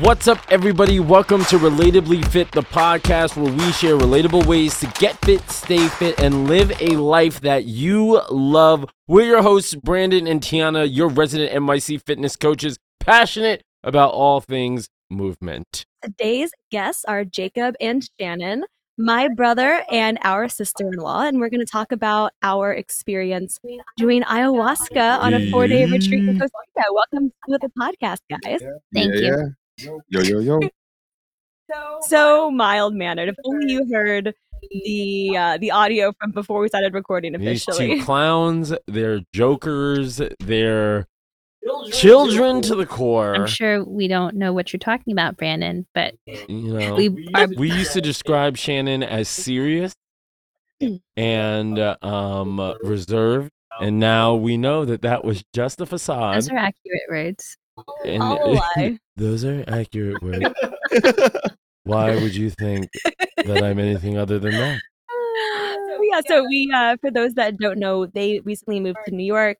What's up, everybody? Welcome to Relatively Fit, the podcast where we share relatable ways to get fit, stay fit, and live a life that you love. We're your hosts, Brandon and Tiana, your resident NYC fitness coaches, passionate about all things movement. Today's guests are Jacob and Shannon, my brother and our sister-in-law, and we're going to talk about our experience doing ayahuasca on a four-day retreat in Costa Rica. Welcome to the podcast, guys. Thank you. Yo. So mild-mannered. If only you heard the audio from before we started recording officially. These two clowns, they're jokers, they're children to the core. I'm sure we don't know what you're talking about, Brandon, but we used to describe Shannon as serious and reserved, and now we know that was just a facade. Those are accurate words. And those are accurate words. Why would you think that I'm anything other than that? Yeah, so we, for those that don't know, they recently moved to New York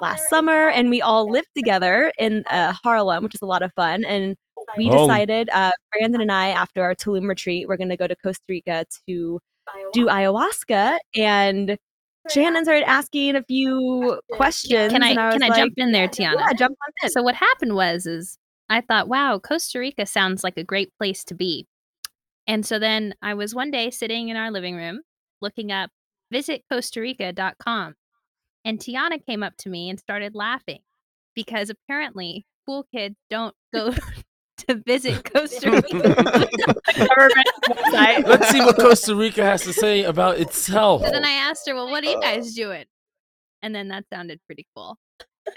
last summer, and we all lived together in Harlem, which is a lot of fun. And we decided, Brandon and I, after our Tulum retreat, we're going to go to Costa Rica to do ayahuasca. And Shannon started asking a few questions. Can I jump in there, Tiana? Yeah, jump on in. So what happened was I thought, wow, Costa Rica sounds like a great place to be. And so then I was one day sitting in our living room, looking up visitcostarica.com, and Tiana came up to me and started laughing because apparently cool kids don't go to visit Costa Rica. Let's see what Costa Rica has to say about itself. So then I asked her, well, what are you guys doing? And then that sounded pretty cool.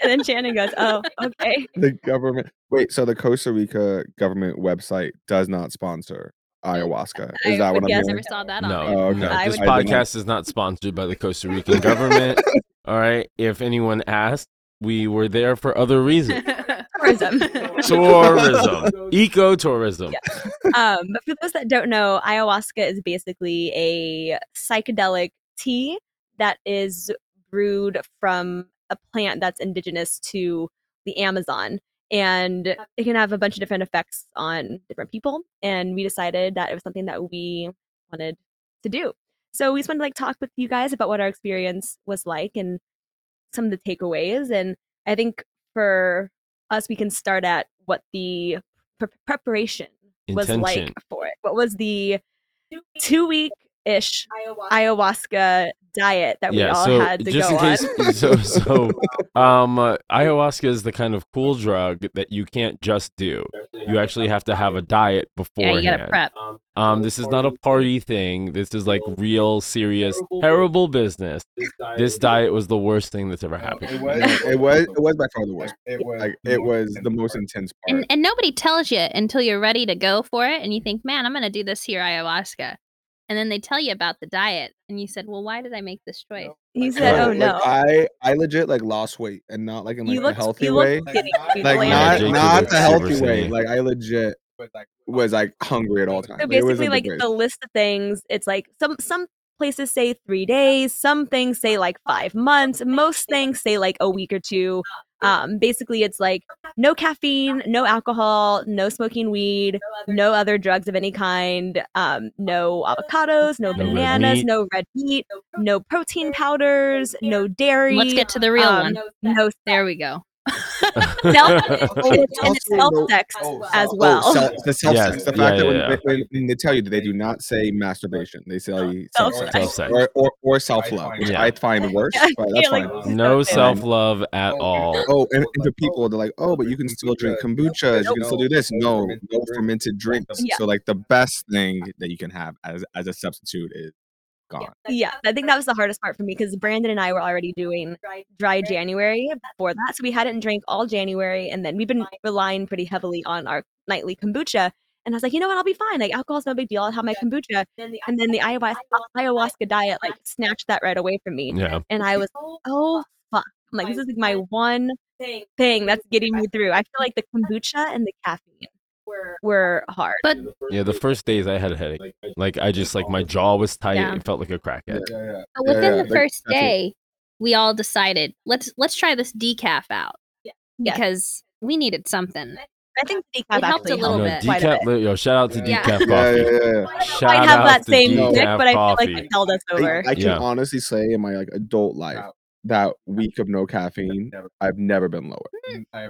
And then Shannon goes, oh, okay. The government. Wait, so the Costa Rica government website does not sponsor ayahuasca. Is that what I'm hearing? Never saw that on it. Oh, okay. This podcast is not sponsored by the Costa Rican government. All right. If anyone asked, we were there for other reasons. Tourism. Eco-tourism. Yeah. But for those that don't know, ayahuasca is basically a psychedelic tea that is brewed from a plant that's indigenous to the Amazon. And it can have a bunch of different effects on different people. And we decided that it was something that we wanted to do. So we just wanted to talk with you guys about what our experience was like and some of the takeaways. And I think for us, we can start at what the preparation was like for it. What was the 2-week-ish ayahuasca diet that we all had to go on? Ayahuasca is the kind of cool drug that you can't just do. You actually have to have a diet beforehand. Yeah, you gotta prep. This is not a party thing. This is like real, serious, terrible business. This diet was the worst thing that's ever happened. It was by far the worst. It was the most intense part. And nobody tells you until you're ready to go for it, and you think, man, I'm gonna do this here ayahuasca. And then they tell you about the diet, and you said, "Well, why did I make this choice?" He said, "Oh no, I legit lost weight, and not in a healthy way, not the healthy way. Like I legit was hungry at all times." So basically, the list of things, it's some places say 3 days, some things say 5 months, most things say a week or two. Basically, it's no caffeine, no alcohol, no smoking weed, no other drugs of any kind, no avocados, no bananas, no red meat, no protein powders, no dairy. Let's get to the real one. No, there we go. Self-sex as well. The self-sex. Yes. The fact that when they tell you, they do not say masturbation. They say self-sex. Or self-love, which I find worse. But that's fine. No self-love at all. Oh, and the people, they're but you can still drink kombuchas. You can still do this. No fermented drinks. Yeah. So the best thing that you can have as a substitute is gone. Yeah, I think that was the hardest part for me because Brandon and I were already doing dry January before that. So we hadn't drank all January, and then we've been relying pretty heavily on our nightly kombucha. And I was like, you know what, I'll be fine. Alcohol's no big deal. I'll have my kombucha. And then the ayahuasca diet snatched that right away from me. Yeah. And I was oh fuck. I'm this is my one thing that's getting me through. I feel the kombucha and the caffeine were hard. But yeah, the first days I had a headache. I just my jaw was tight. Yeah. It felt like a crackhead. Yeah. But within the first day, we all decided let's try this decaf out because we needed something. I think decaf helped a little bit. Decaf, yo, shout out to decaf coffee. Shout I have out that same dick, but I feel like it held us over. I can honestly say in my like adult life that week of no caffeine, I've never been lower. I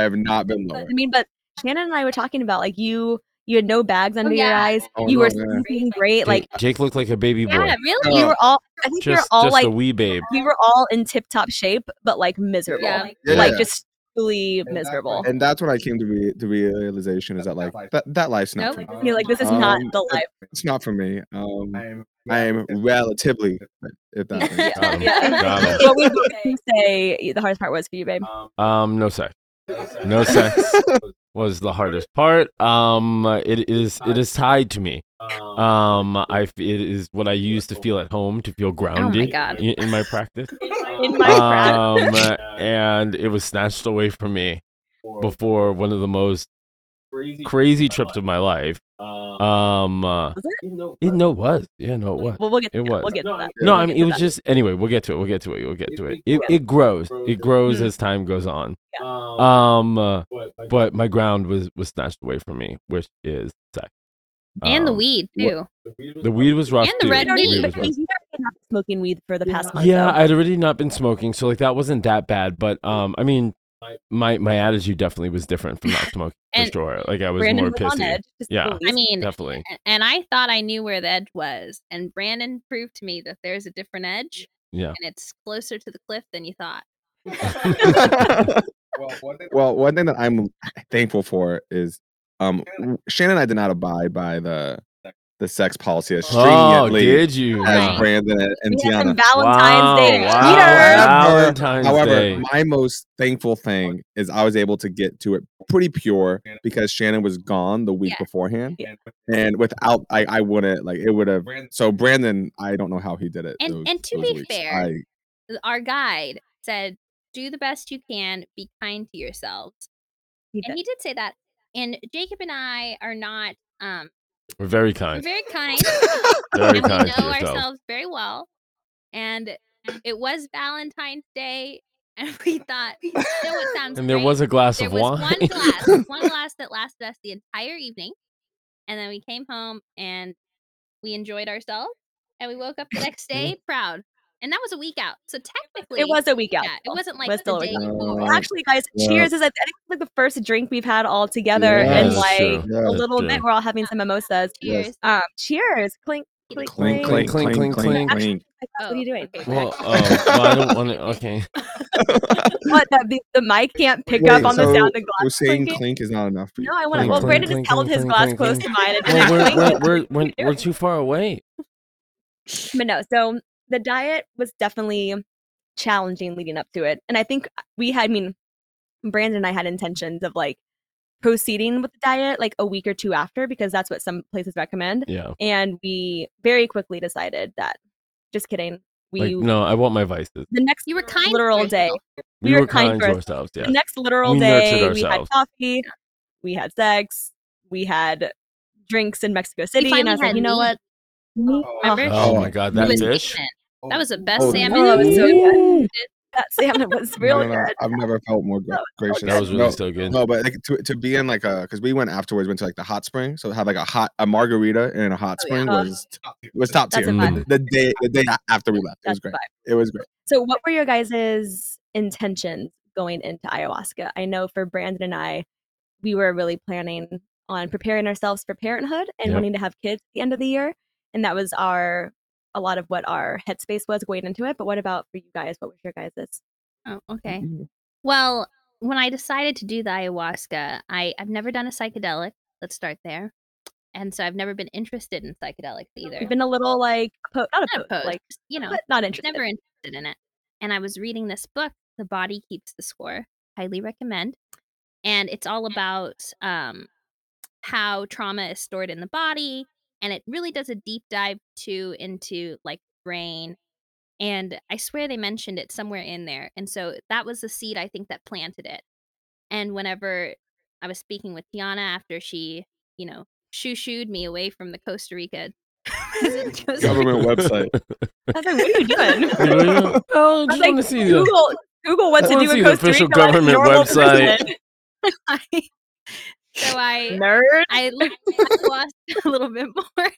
have not been lower. I mean, but Shannon and I were talking about like you had no bags under your eyes. Oh, you were sleeping great. Like Jake looked like a baby boy. Yeah, really. You were all. I think we were all like a wee babe. We were all in tip-top shape, but like miserable. Like just. Miserable, and that's when I came to the realization is that like that life's not for me. You're like, this is not the life. It's not for me. I am relatively, if that makes sense. What would you say the hardest part was for you, babe? No sex was the hardest part. It is tied to me. It is what I used to feel at home, to feel grounded in my practice. And it was snatched away from me before one of the most crazy trips of my life. It was. Well, we'll get to that. No, I mean, it was just, anyway, we'll get to it. It grows as time goes on. Yeah. But my ground was snatched away from me, which is sex. And the weed too. The weed was rough. And the red meat. But you had not been smoking weed for the past month. Yeah, I'd already not been smoking, so like that wasn't that bad. But I mean, my attitude definitely was different from not smoking for sure. Like I was Brandon more pissed. Yeah, I mean, definitely. And I thought I knew where the edge was, and Brandon proved to me that there's a different edge. Yeah, and it's closer to the cliff than you thought. Well, one thing that I'm thankful for is. Shannon and I did not abide by the sex policy as stringently as Brandon and Tiana. However, my most thankful thing is I was able to get to it pretty pure because Shannon was gone the week beforehand, and without I wouldn't like it would have. So Brandon, I don't know how he did it. And to be fair, our guide said, "Do the best you can, be kind to yourselves," and he did say that. And Jacob and I are not. We're very kind. We're very kind. Very kind. We know ourselves very well. And it was Valentine's Day, and we thought, you know what sounds. And there was a glass of wine. One glass that lasted us the entire evening, and then we came home and we enjoyed ourselves, and we woke up the next day proud. And that was a week out. So technically. It was a week out. Yeah, it wasn't like the day before. Actually, guys, cheers is, I think, like the first drink we've had all together in like a little bit. We're all having some mimosas. Cheers. Cheers. Clink, clink, clink, clink, clink, clink, clink. Actually, what are you doing? Okay. Well, I don't want to. Okay. What? The mic can't pick up on the sound of glass. We're saying clink is not enough. No, I want to. Well, Brandon just held his glass close to mine. We're too far away. But no, so. The diet was definitely challenging leading up to it. And I think Brandon and I had intentions of like proceeding with the diet like a week or two after because that's what some places recommend. Yeah. And we very quickly decided that, just kidding. I want my vices. The next you were kind literal day. We were kind to ourselves. Yeah. The next literal day, we had coffee, we had sex, we had drinks in Mexico City. And I was like, you know what? Oh my God, that fish! That was the best salmon. That was so good. That salmon was really good. I've never felt more gracious. That was really so good. No, but like, to be in like because we went to like the hot spring, so have like a margarita in a hot spring was top tier. The day after we left, it was great. So, what were your guys' intentions going into ayahuasca? I know for Brandon and I, we were really planning on preparing ourselves for parenthood and wanting to have kids at the end of the year. And that was a lot of what our headspace was going into it. But what about for you guys? What was your guys'? Oh, okay. Well, when I decided to do the ayahuasca, I've never done a psychedelic. Let's start there. And so I've never been interested in psychedelics either. You've been a little like, not opposed, like, you know, not interested. Never interested in it. And I was reading this book, The Body Keeps the Score. Highly recommend. And it's all about how trauma is stored in the body. And it really does a deep dive into like brain. And I swear they mentioned it somewhere in there. And so that was the seed, I think, that planted it. And whenever I was speaking with Tiana after she, you know, shoo-shooed me away from the Costa Rica government website. I was like, what are you doing? I was like, Google what to do in Costa Rica. Official government website. So I looked at ayahuasca a little bit more.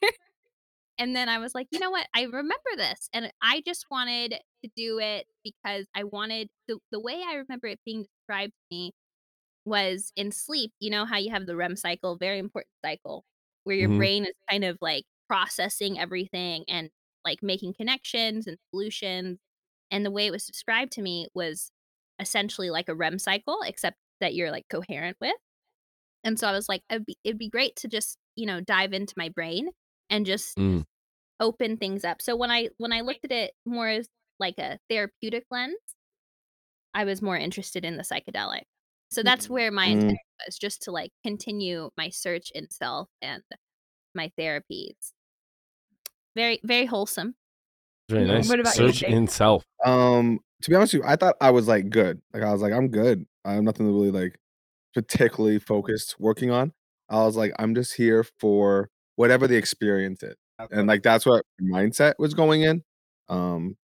And then I was like, you know what? I remember this. And I just wanted to do it because I wanted the way I remember it being described to me was in sleep. You know how you have the REM cycle, very important cycle, where your brain is kind of like processing everything and like making connections and solutions. And the way it was described to me was essentially like a REM cycle, except that you're like coherent with. And so I was like, it'd be great to just, you know, dive into my brain and just open things up. So when I looked at it more as like a therapeutic lens, I was more interested in the psychedelic. So that's where my intent was, just to like continue my search in self and my therapies. Very, very wholesome. Very nice. What about search in self? To be honest with you, I thought I was like good. Like I was like, I'm good. I have nothing to really like particularly focused working on. I was like, I'm just here for whatever the experience is, and like that's what mindset was going in. And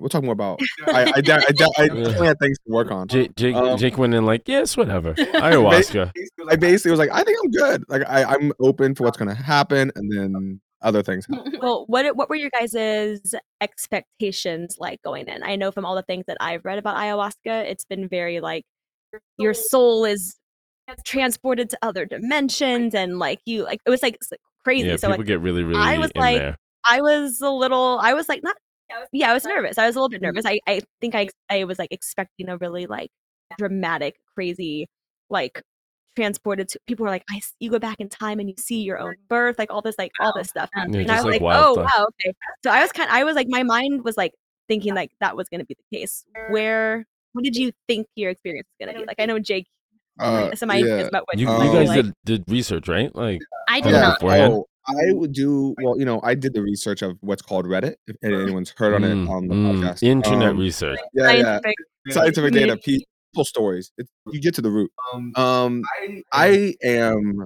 we'll talk more about. I definitely had things to work on. Jake went in like, yes, whatever. Ayahuasca. I basically was like, I think I'm good. Like I'm open for what's gonna happen, and then other things happen. Well, what were your guys' expectations like going in? I know from all the things that I've read about ayahuasca, it's been very like your soul is transported to other dimensions, and like you, like it was like crazy. Yeah, so people like, get really, really. I was in like, there. I was nervous. I was a little bit nervous. I think I was like expecting a really like dramatic, crazy, like transported to people were like, you go back in time and you see your own birth, like all this stuff. Yeah, and I was like oh stuff. Wow, okay. So I was like my mind was like thinking like that was going to be the case. What did you think your experience was going to be like? I know Jake. Some ideas about what you guys like. did research, right? Like I did not. Oh, I would do well. You know, I did the research of what's called Reddit. If anyone's heard on it on the podcast, internet research, scientific data, people stories. You get to the root. I can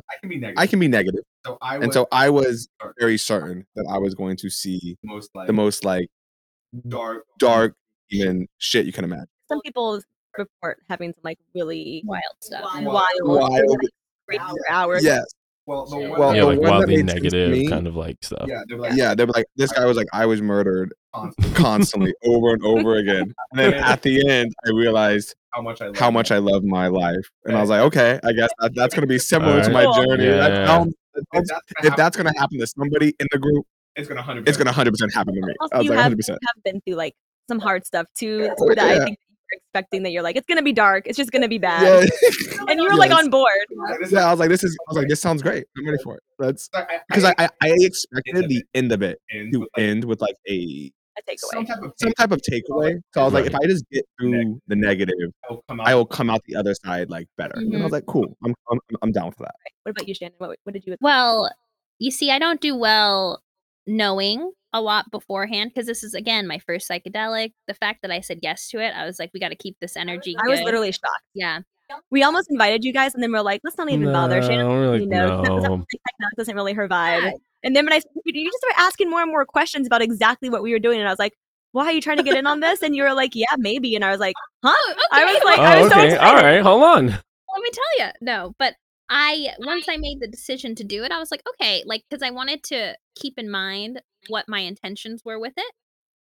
be negative. So I was very certain that I was going to see the most like dark even shit you can imagine. Some people report having some like really wild stuff, wild hours. Yes. Well, like wildly negative me, kind of like stuff. Yeah, they're like this guy was like I was murdered constantly over and over again, and then at the end I realized how much I love my life, and I was like, okay, I guess that's gonna be similar to my journey. Yeah. If that's gonna happen to somebody in the group, it's gonna 100% happen to me. Also, I was like 100%. Have been through like some hard stuff too. Yeah. That I think expecting that you're like it's gonna be dark, it's just gonna be bad, and you were like on board. Yeah, I was like, this sounds great. I'm ready for it. That's because I expected the end of it to end with like a takeaway, some type of takeaway. So I was like, if I just get through the negative, I will come out the other side like better. Mm-hmm. And I was like, cool, I'm down for that. What about you, Shannon? What did you? Well, you see, I don't do well knowing a lot beforehand, because this is again my first psychedelic. The fact that I said yes to it, I was like, we got to keep this energy. I was literally shocked. Yeah, we almost invited you guys, and then we're like, let's not even bother. Shannon, really, you know, that doesn't really her vibe. Yeah. And then when you just started asking more and more questions about exactly what we were doing, and I was like, why are you trying to get in on this? And you were like, yeah, maybe. And I was like, huh? Okay. I was like, oh, I was okay. So all right, hold on. Let me tell you, no, but. Once I made the decision to do it, I was like, okay, like, because I wanted to keep in mind what my intentions were with it.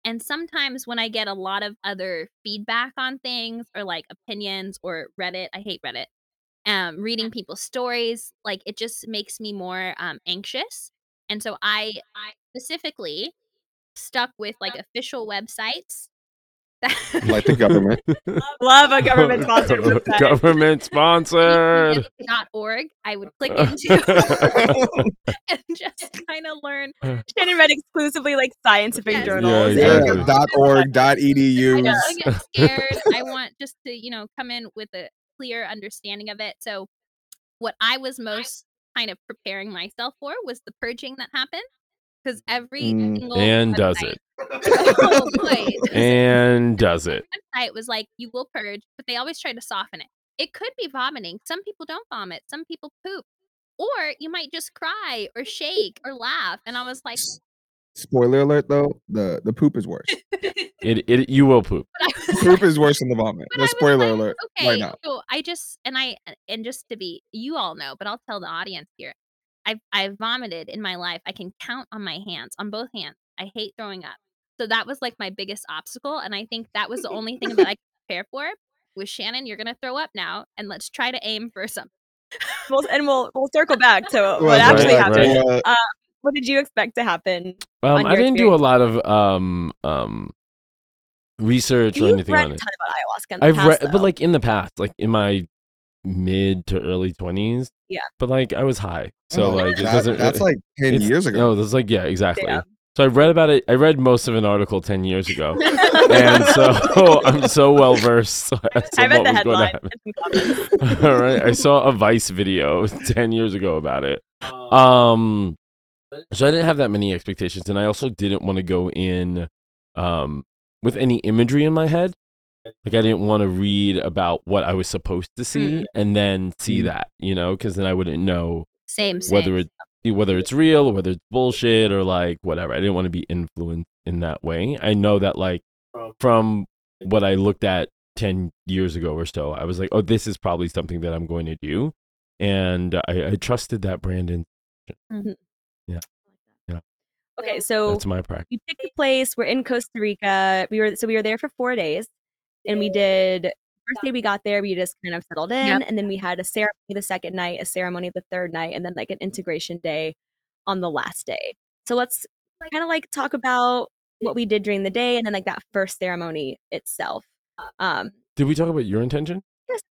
And sometimes when I get a lot of other feedback on things or like opinions or Reddit, I hate Reddit, reading people's stories, like it just makes me more anxious. And so I specifically stuck with like official websites. Like the government. Love a government-sponsored website. Government-sponsored. .org. I would click into and just kind of learn. Shannon read exclusively like scientific journals. .org, .edu. I don't get scared. I want just to, you know, come in with a clear understanding of it. So what I was most kind of preparing myself for was the purging that happened. Because every single and website, does it. Oh boy. And does it. It was like, you will purge, but they always try to soften it. It could be vomiting. Some people don't vomit. Some people poop. Or you might just cry or shake or laugh. And I was like, Spoiler alert, though, the poop is worse. It you will poop. Poop is worse than the vomit. No, spoiler alert. Okay, right now. So I just to be, you all know, but I'll tell the audience here. I've vomited in my life. I can count on my hands, on both hands. I hate throwing up. So that was like my biggest obstacle, and I think that was the only thing that I could prepare for. With Shannon, you're gonna throw up now, and let's try to aim for something. We'll circle back to what actually happened. Right. What did you expect to happen? I didn't do a lot of research or anything on it. You've read a ton about ayahuasca in the past, though. But like in the past, like in my mid to early 20s. Yeah. But like I was high, so like it doesn't. That's like 10 years ago. No, that's like exactly. Yeah. So I read about it. I read most of an article 10 years ago, and so I'm so well versed. So I read the headline. All right, I saw a Vice video 10 years ago about it. So I didn't have that many expectations, and I also didn't want to go in with any imagery in my head. Like I didn't want to read about what I was supposed to see and then see that, you know, because then I wouldn't know whether it. Whether it's real or whether it's bullshit or like whatever. I didn't want to be influenced in that way. I know that like from what I looked at 10 years ago or so, I was like, oh, this is probably something that I'm going to do. And I trusted that brand in. Mm-hmm. Yeah. Okay. So that's my practice. We picked a place. We're in Costa Rica. We were there for 4 days, and we did. First day we got there, we just kind of settled in, and then we had a ceremony the second night, a ceremony the third night, and then like an integration day on the last day. So let's kind of like talk about what we did during the day, and then like that first ceremony itself. Did we talk about your intention? Yes,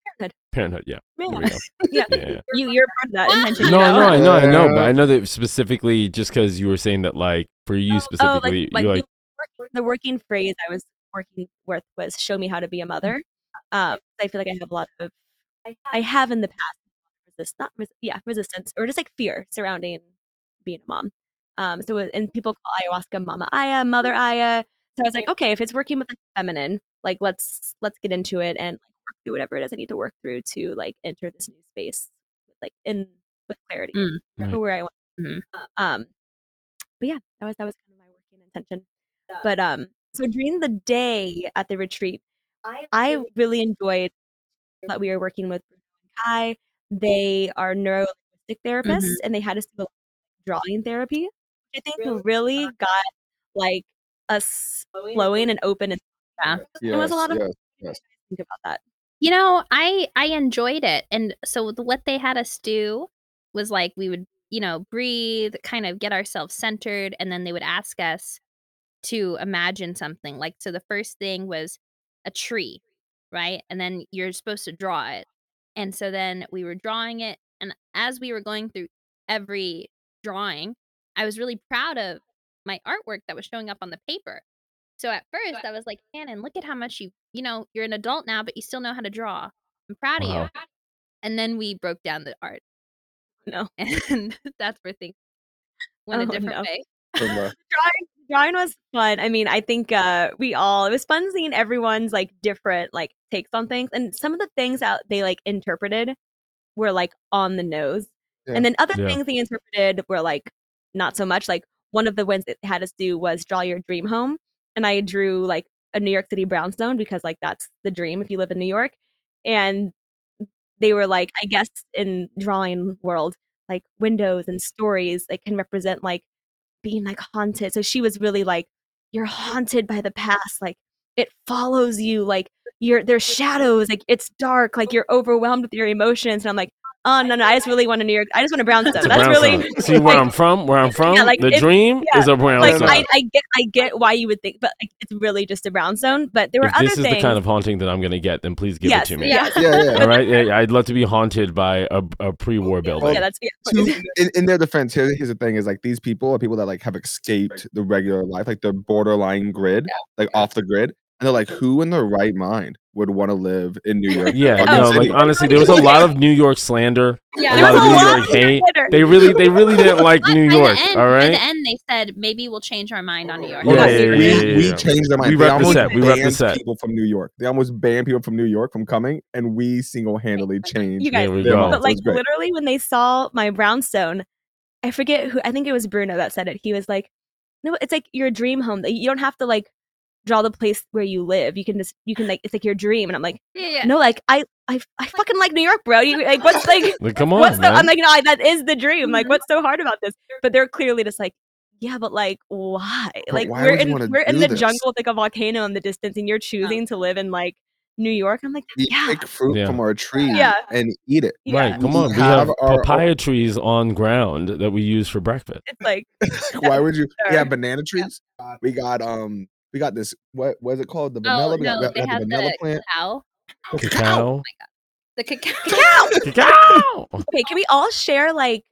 parenthood. Yeah. You're part of that intention. No, I know, but I know that specifically just because you were saying that like for you specifically, the working phrase I was working with was "Show me how to be a mother." I feel like I have a lot of, I have in the past, resistance or just like fear surrounding being a mom. And people call ayahuasca Mama Aya, Mother Aya. So I was like, okay, if it's working with the feminine, like let's get into it and like work through whatever it is I need to work through to like enter this new space, like with clarity, where I want. Mm-hmm. But yeah, that was kind of my working intention. But so during the day at the retreat, I really enjoyed that we were working with Bruno and Kai. They are neuro-linguistic therapists, and they had us do drawing therapy. I think really got like us flowing and open. And it was a lot of fun to think about that. You know, I enjoyed it. And so what they had us do was like we would, you know, breathe, kind of get ourselves centered, and then they would ask us to imagine something. Like, so the first thing was a tree, right? And then you're supposed to draw it. And so then we were drawing it, and as we were going through every drawing, I was really proud of my artwork that was showing up on the paper. So at first I was like, Shannon, look at how much you know, you're an adult now, but you still know how to draw. I'm proud of you. And then we broke down the art. No. And that's where things went a different way. Drawing was fun. I mean, I think it was fun seeing everyone's like different like takes on things, and some of the things that they like interpreted were like on the nose, and then other things they interpreted were like not so much. Like one of the ones that had us do was draw your dream home, and I drew like a New York City brownstone because like that's the dream if you live in New York. And they were like, I guess in drawing world, like windows and stories that can represent like being like haunted. So she was really like, you're haunted by the past, like it follows you, like there's shadows, like it's dark, like you're overwhelmed with your emotions. And I'm like, oh no, I just really want a New York, I just want a brownstone. That's really see where like, I'm from yeah, like, the dream is a brownstone. Like I get why you would think, but like, it's really just a brownstone. But there were other things. This is the kind of haunting that I'm gonna get, then please give it to me. All right, I'd love to be haunted by a pre-war building. In their defense, here's the thing is like these people are people that like have escaped the regular life, like they're borderline grid, like off the grid. And they're like, who in their right mind would want to live in New York? Like honestly, there was a lot of New York slander, a lot of New York hate. They really didn't like New York. All right. At the end, they said maybe we'll change our mind on New York. We changed their mind. We represent. People from New York. They almost banned people from New York from coming, and we single-handedly changed. You guys, but like literally, when they saw my brownstone, I forget who. I think it was Bruno that said it. He was like, No, it's like your dream home. You don't have to like draw the place where you live. You can like, it's like your dream. And I'm like, yeah. No, like I fucking like New York, bro. You like, what's like come on, what's man. I'm like, no, that is the dream. Like, what's so hard about this? But they're clearly just like, yeah, but like, why? But like, why we're in the jungle with like a volcano in the distance, and you're choosing to live in like New York. And I'm like, yeah, pick fruit from our tree and eat it. Yeah. Right? Come on, we have papaya trees on ground that we use for breakfast. It's like, why would you? Yeah, banana trees. Yeah. We got this. What was it called? The vanilla. No, they had the vanilla plant. Cacao. Oh my God. The cacao. Okay, can we all share like?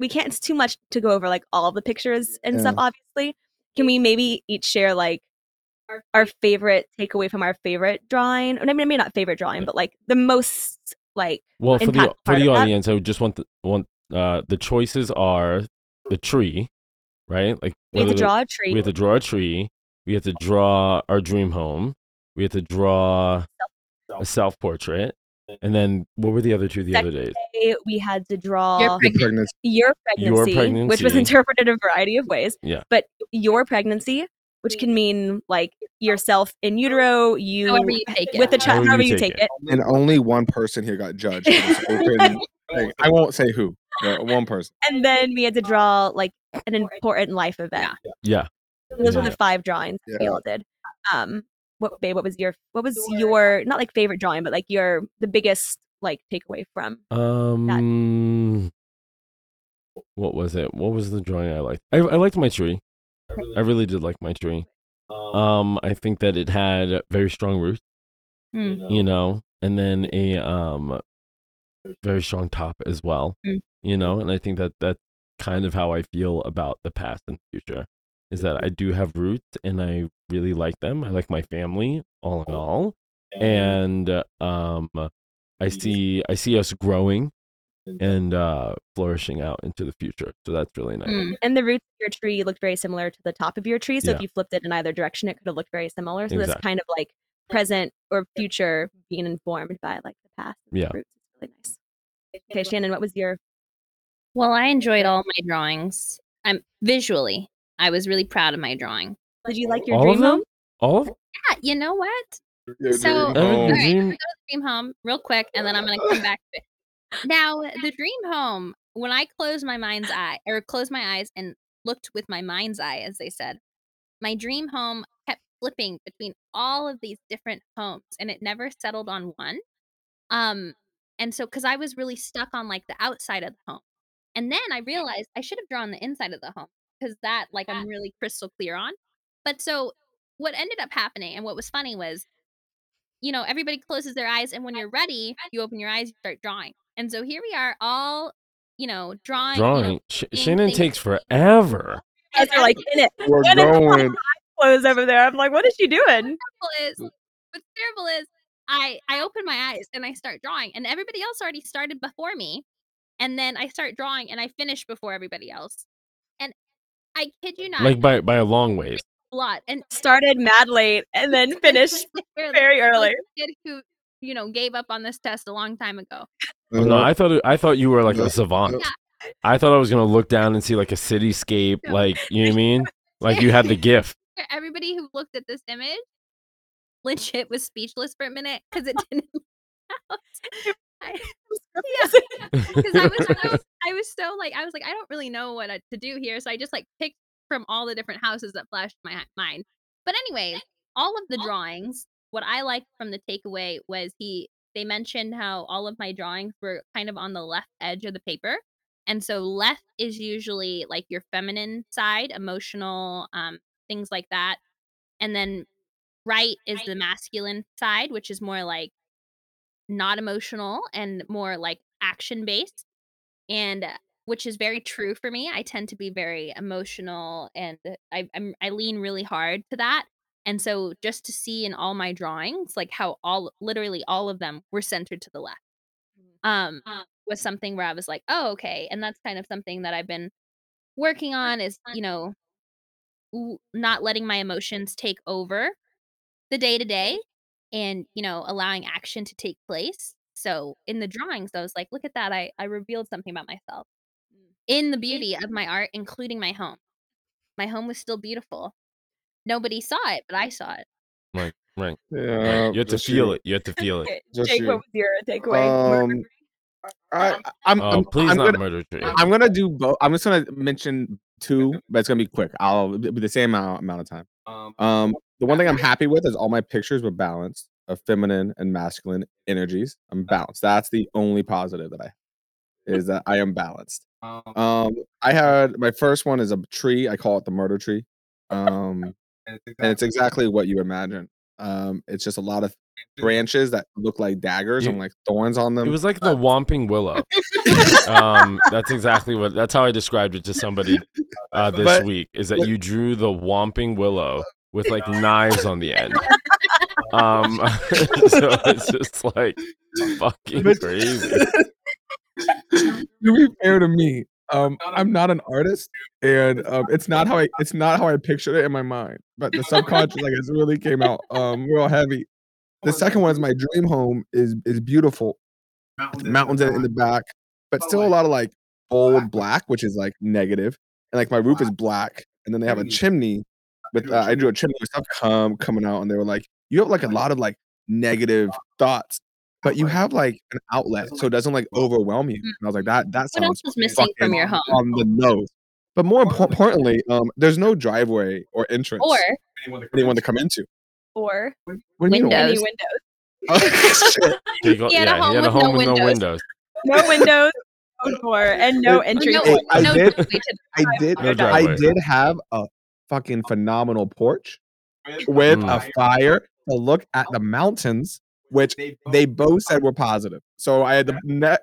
We can't. It's too much to go over like all the pictures and stuff. Obviously, can we maybe each share like our favorite takeaway from our favorite drawing? I mean, maybe not favorite drawing, but like the most like. Well, for the audience, I would just want the choices are the tree, right? Like we have to draw a tree. We have to draw a tree. We have to draw our dream home. We have to draw a self portrait. And then what were the other two the other days? We had to draw your pregnancy, which was interpreted a variety of ways. Yeah. But your pregnancy, which can mean like yourself in utero, you with a child, however you take it. And only one person here got judged. I won't say who, but one person. And then we had to draw like an important life event. Yeah. Those were the five drawings we all did. What was your not like favorite drawing, but like the biggest like takeaway from that? What was it? What was the drawing I liked? I liked my tree. I really did like my tree. I think that it had very strong roots, you know, and then a very strong top as well, you know, and I think that that's kind of how I feel about the past and future. Is that I do have roots and I really like them. I like my family, all in all, and I see us growing and flourishing out into the future. So that's really nice. And the roots of your tree looked very similar to the top of your tree. So if you flipped it in either direction, it could have looked very similar. So that's kind of like present or future being informed by like the past. Yeah, the roots. It's really nice. Okay, Shannon, what was your? Well, I enjoyed all my drawings. Visually. I was really proud of my drawing. Did you like your dream home? All of them? Yeah, you know what? All right, I'm going to go to the dream home real quick, and then I'm going to come back to it. Now, the dream home, when I closed my eyes and looked with my mind's eye, as they said, my dream home kept flipping between all of these different homes, and it never settled on one. And so, because I was really stuck on, like, the outside of the home. And then I realized I should have drawn the inside of the home. Because that, like, I'm really crystal clear on. But so what ended up happening and what was funny was, you know, everybody closes their eyes. And when you're ready, you open your eyes, you start drawing. And so here we are all, you know, drawing. You know, Shannon takes forever. And they're like, in it. We're going. Close over there. I'm like, what is she doing? What's terrible is I open my eyes and I start drawing. And everybody else already started before me. And then I start drawing and I finish before everybody else. I kid you not. Like by a long ways. A lot. And started mad late and then finished very early. Kid who, you know, gave up on this test a long time ago. No, I thought you were like a savant. Yeah. I thought I was going to look down and see like a cityscape, like, you know what I mean? Like you had the gift. Everybody who looked at this image legit was speechless for a minute because it didn't out. Because I was I don't really know what to do here, so I just like picked from all the different houses that flashed my mind. But anyways, all of the drawings, what I liked from the takeaway was they mentioned how all of my drawings were kind of on the left edge of the paper, and so left is usually like your feminine side, emotional, things like that, and then right is the masculine side, which is more like not emotional and more like action based, and which is very true for me. I tend to be very emotional and I lean really hard to that. And so just to see in all my drawings, like how literally all of them were centered to the left, was something where I was like, oh, okay. And that's kind of something that I've been working on is, you know, not letting my emotions take over the day to day. And, you know, allowing action to take place. So in the drawings, I was like, look at that. I revealed something about myself in the beauty of my art, including my home. My home was still beautiful. Nobody saw it, but I saw it. Right, right. Yeah, you have to feel it. You have to feel it. Jake, what was your takeaway? I'm gonna do both. I'm just gonna mention two, but it's gonna be quick. I'll be the same amount of time. The one thing I'm happy with is all my pictures were balanced of feminine and masculine energies. I'm balanced. That's the only positive that I have, is that I am balanced. I had my first one is a tree. I call it the murder tree. And it's exactly what you imagine. It's just a lot of branches that look like daggers and like thorns on them. It was like the Whomping Willow. That's exactly what. That's how I described it to somebody this week. Is that you drew the Whomping Willow with like knives on the end? So it's just like fucking crazy. To be fair to me, I'm not an artist, and it's not how I pictured it in my mind. But the subconscious, like, it really came out real heavy. The second one is my dream home is beautiful. It's mountains in the back, but still a lot of like old black, which is like negative. And like my roof is black, and then they have a chimney. But I drew a chimney with stuff coming out, and they were like, "You have like a lot of like negative thoughts, but you have like an outlet, so it doesn't like overwhelm you." And I was like, "That sounds." What else was missing from your home? On the nose. But more importantly, there's no driveway or entrance or anyone to come into. Or windows. He had a home with no windows. No windows, no door, and no entry. I did have a fucking phenomenal porch with a fire to look at the mountains, which they both said were positive. So I had the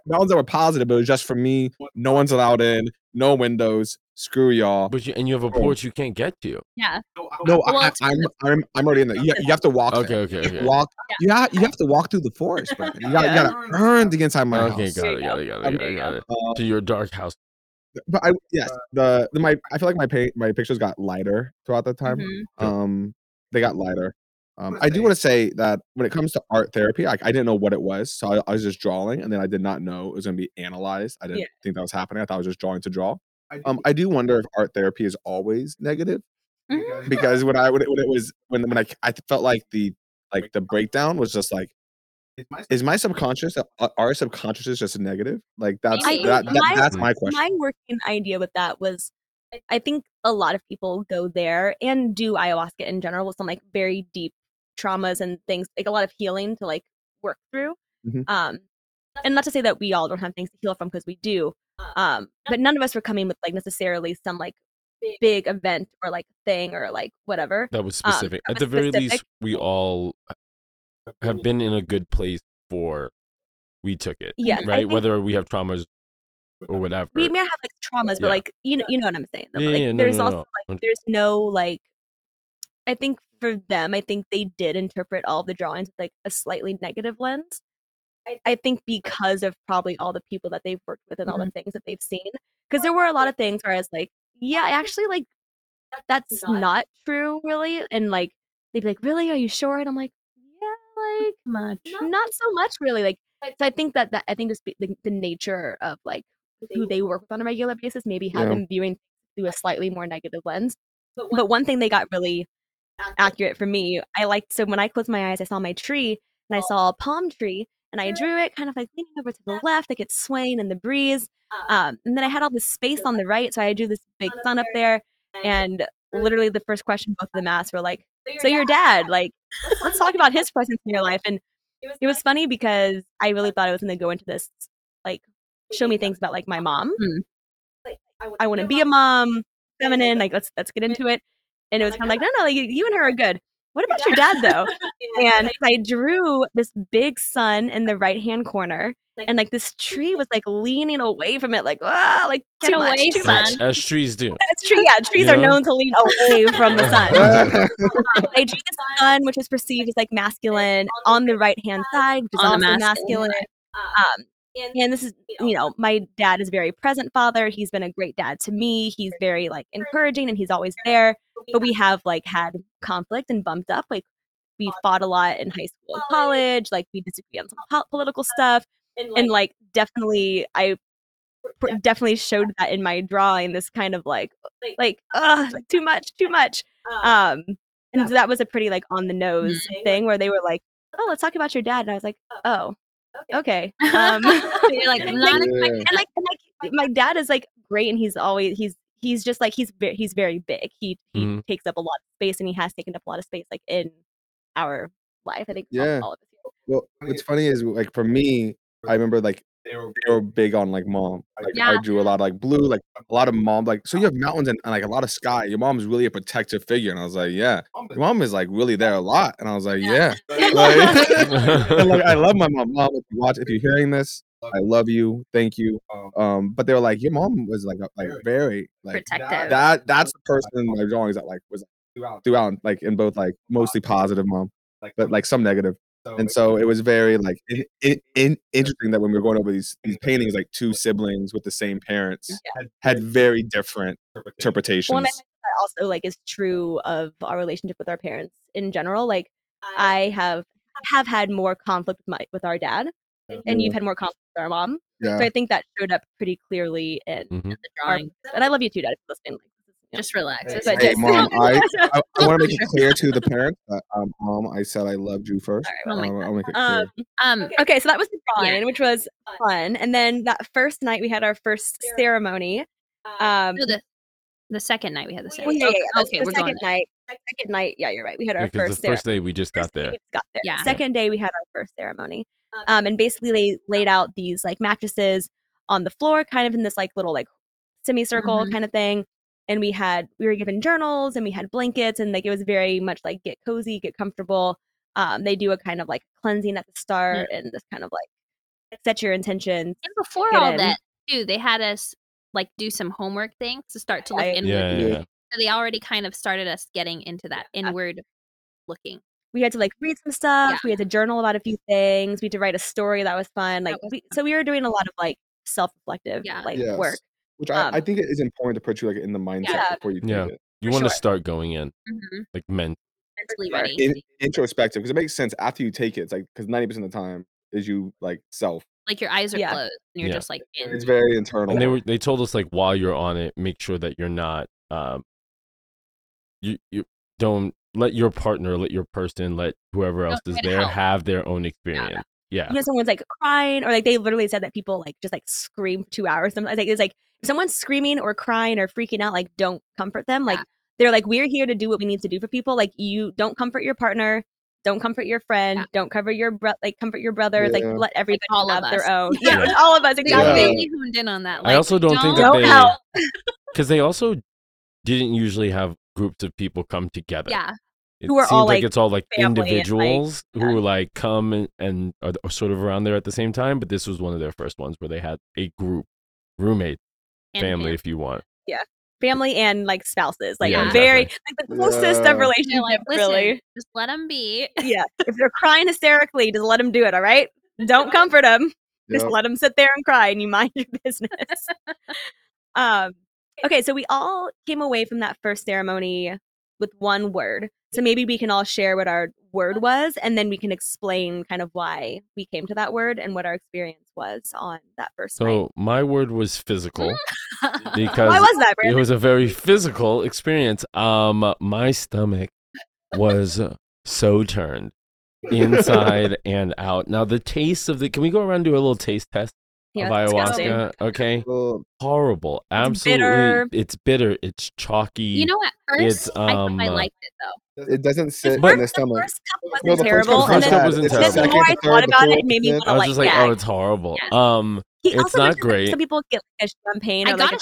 mountains that were positive, but it was just for me. No one's allowed in. No windows. Screw y'all. But you have a porch you can't get to. Yeah. No, I'm already in there. You have to walk. Okay. Walk. Yeah. You have to walk through the forest, bro. You gotta earn to get inside my house. Okay, got it. To your dark house. But I feel like my pictures got lighter throughout that time. Mm-hmm. They got lighter. I do want to say that when it comes to art therapy, I didn't know what it was, so I was just drawing, and then I did not know it was going to be analyzed. I didn't think that was happening. I thought I was just drawing to draw. I do wonder if art therapy is always negative, because when I felt like the breakdown was just like, is my subconscious, our subconscious is just negative? Like that's my question. My working idea with that was, I think a lot of people go there and do ayahuasca in general with some like very deep traumas and things, like a lot of healing to like work through. Mm-hmm. And not to say that we all don't have things to heal from, because we do. But none of us were coming with like necessarily some like big event or like thing or like whatever that was specific. At the very least, we all have been in a good place before we took it. Yeah, right. Whether we have traumas or whatever, we may have like traumas, but like you know what I'm saying. Though. Like, there's no like. I think for them, I think they did interpret all the drawings with like a slightly negative lens. I think because of probably all the people that they've worked with and all the things that they've seen, because there were a lot of things where I was like, yeah, actually, like, that's not true, really. And like, they'd be like, really? Are you sure? And I'm like, yeah, like, not so much, really. Like, so I think that I think just the nature of like who they work with on a regular basis maybe had them viewing through a slightly more negative lens. But one thing they got really accurate for me, so when I closed my eyes, I saw my tree and I saw a palm tree. And I drew it kind of like leaning over to the left, like it's swaying in the breeze. And then I had all this space on the right. So I drew this big sun up there. And literally the first question both of them asked were like, so your dad, like, let's talk about his presence in your life. And it was funny because I really thought I was going to go into this, like, show me things about like my mom. Like, I want to be a mom, feminine, like let's get into it. And it was kind of like, no, like you and her are good. What about your dad, though? And I drew this big sun in the right-hand corner, and like this tree was like leaning away from it, like, ah, like too much, too much. As trees do. As trees are known to lean away from the sun. I drew the sun, which is perceived as like masculine, on the right-hand side, which is also masculine. And this is, my dad is a very present father. He's been a great dad to me. He's very like encouraging and he's always there. But we have like had conflict and bumped up. Like we fought a lot in high school and college. Like we disagree on some political stuff. And like definitely I definitely showed that in my drawing, this kind of like too much. And so that was a pretty like on the nose thing where they were like, oh, let's talk about your dad. And I was like, oh, okay. You're like, and my dad is like great, and he's just like he's very big. He takes up a lot of space, and he has taken up a lot of space like in our life. I think all of us. Well, what's funny is like for me, I remember like they were big on like mom. Like I drew a lot of like blue, like a lot of mom. Like so you have mountains and like a lot of sky. Your mom's really a protective figure, and I was like, yeah, your mom is like really there a lot, and I was like, Like, I love my mom. Mom, if you're hearing this, I love you. Thank you. But they were like, your mom was like very like protective. That's the person in my drawings that like was throughout like in both like mostly positive mom, but like some negative. And so it was very like interesting that when we were going over these paintings, like two siblings with the same parents had very different interpretations. Well, and I think that also like is true of our relationship with our parents in general. Like I have had more conflict with our dad, and you've had more conflict with our mom. Yeah. So I think that showed up pretty clearly in the drawing. And I love you too, Dad, for listening. Just relax. Hey, Mom, I want to make it clear to the parents that Mom, I said I loved you first. Right, well, I'll make it clear. Okay, so that was the drawing, which was fun. And then that first night we had our first ceremony. The second night we had the ceremony. Second night. Yeah, you're right. We had our first ceremony. First day we just got there. Yeah. Second day we had our first ceremony. And basically they laid out these like mattresses on the floor, kind of in this like little like semicircle kind of thing. And we were given journals, and we had blankets, and like it was very much like get cozy, get comfortable. They do a kind of like cleansing at the start, and this kind of like set your intentions. And before all that, too, they had us like do some homework things to start to look inward. Yeah. So they already kind of started us getting into that inward looking. We had to like read some stuff. Yeah. We had to journal about a few things. We had to write a story that was fun. So we were doing a lot of like self-reflective work. Which I think it is important to put you like in the mindset before you do it. You want to start going in like mentally ready, introspective, because it makes sense after you take it. It's like because 90% of the time is you like self, like your eyes are closed and you're just like in. It's very internal. And they told us like while you're on it, make sure that you're not you don't let your partner, let your person, let whoever else is there have their own experience. Yeah. Yeah. You know, someone's like crying, or like they literally said that people like just like scream 2 hours. Sometimes like it's like if someone's screaming or crying or freaking out, like don't comfort them. Like they're like, we're here to do what we need to do for people. Like you don't comfort your partner, don't comfort your friend, don't cover your comfort your brother. Like let everybody have their own. Yeah, all of us. Exactly. Yeah. Honed in on that. Like, I also don't think that they, because they also didn't usually have groups of people come together. Yeah. It who are seems all like it's all like individuals and, who like come and are sort of around there at the same time. But this was one of their first ones where they had a group, roommate, family, if you want. Yeah. Family and like spouses. Like very like the closest of relationship. Like, really. Just let them be. Yeah. If they're crying hysterically, just let them do it. All right. Don't comfort them. Just let them sit there and cry and you mind your business. Okay. So we all came away from that first ceremony with one word. So maybe we can all share what our word was, and then we can explain kind of why we came to that word and what our experience was on that first night. So my word was physical because why was that, Brandon? It was a very physical experience. My stomach was so turned inside and out. Now the taste of can we go around and do a little taste test of ayahuasca? Okay. Horrible. Absolutely. It's bitter. It's chalky. You know, at first I liked it though. It doesn't sit in the stomach. The first cup wasn't terrible. The more I thought about it, it made me want to like I was just like, oh, it's horrible. Yes. It's not great. Some people get like a champagne. I got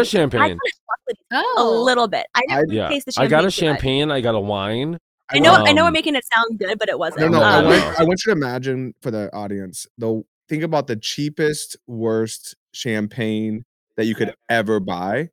a champagne. A little bit. I didn't taste the champagne. I got a champagne. I got a wine. I know we're making it sound good, but it wasn't. No. I want you to imagine for the audience, think about the cheapest, worst champagne that you could ever buy.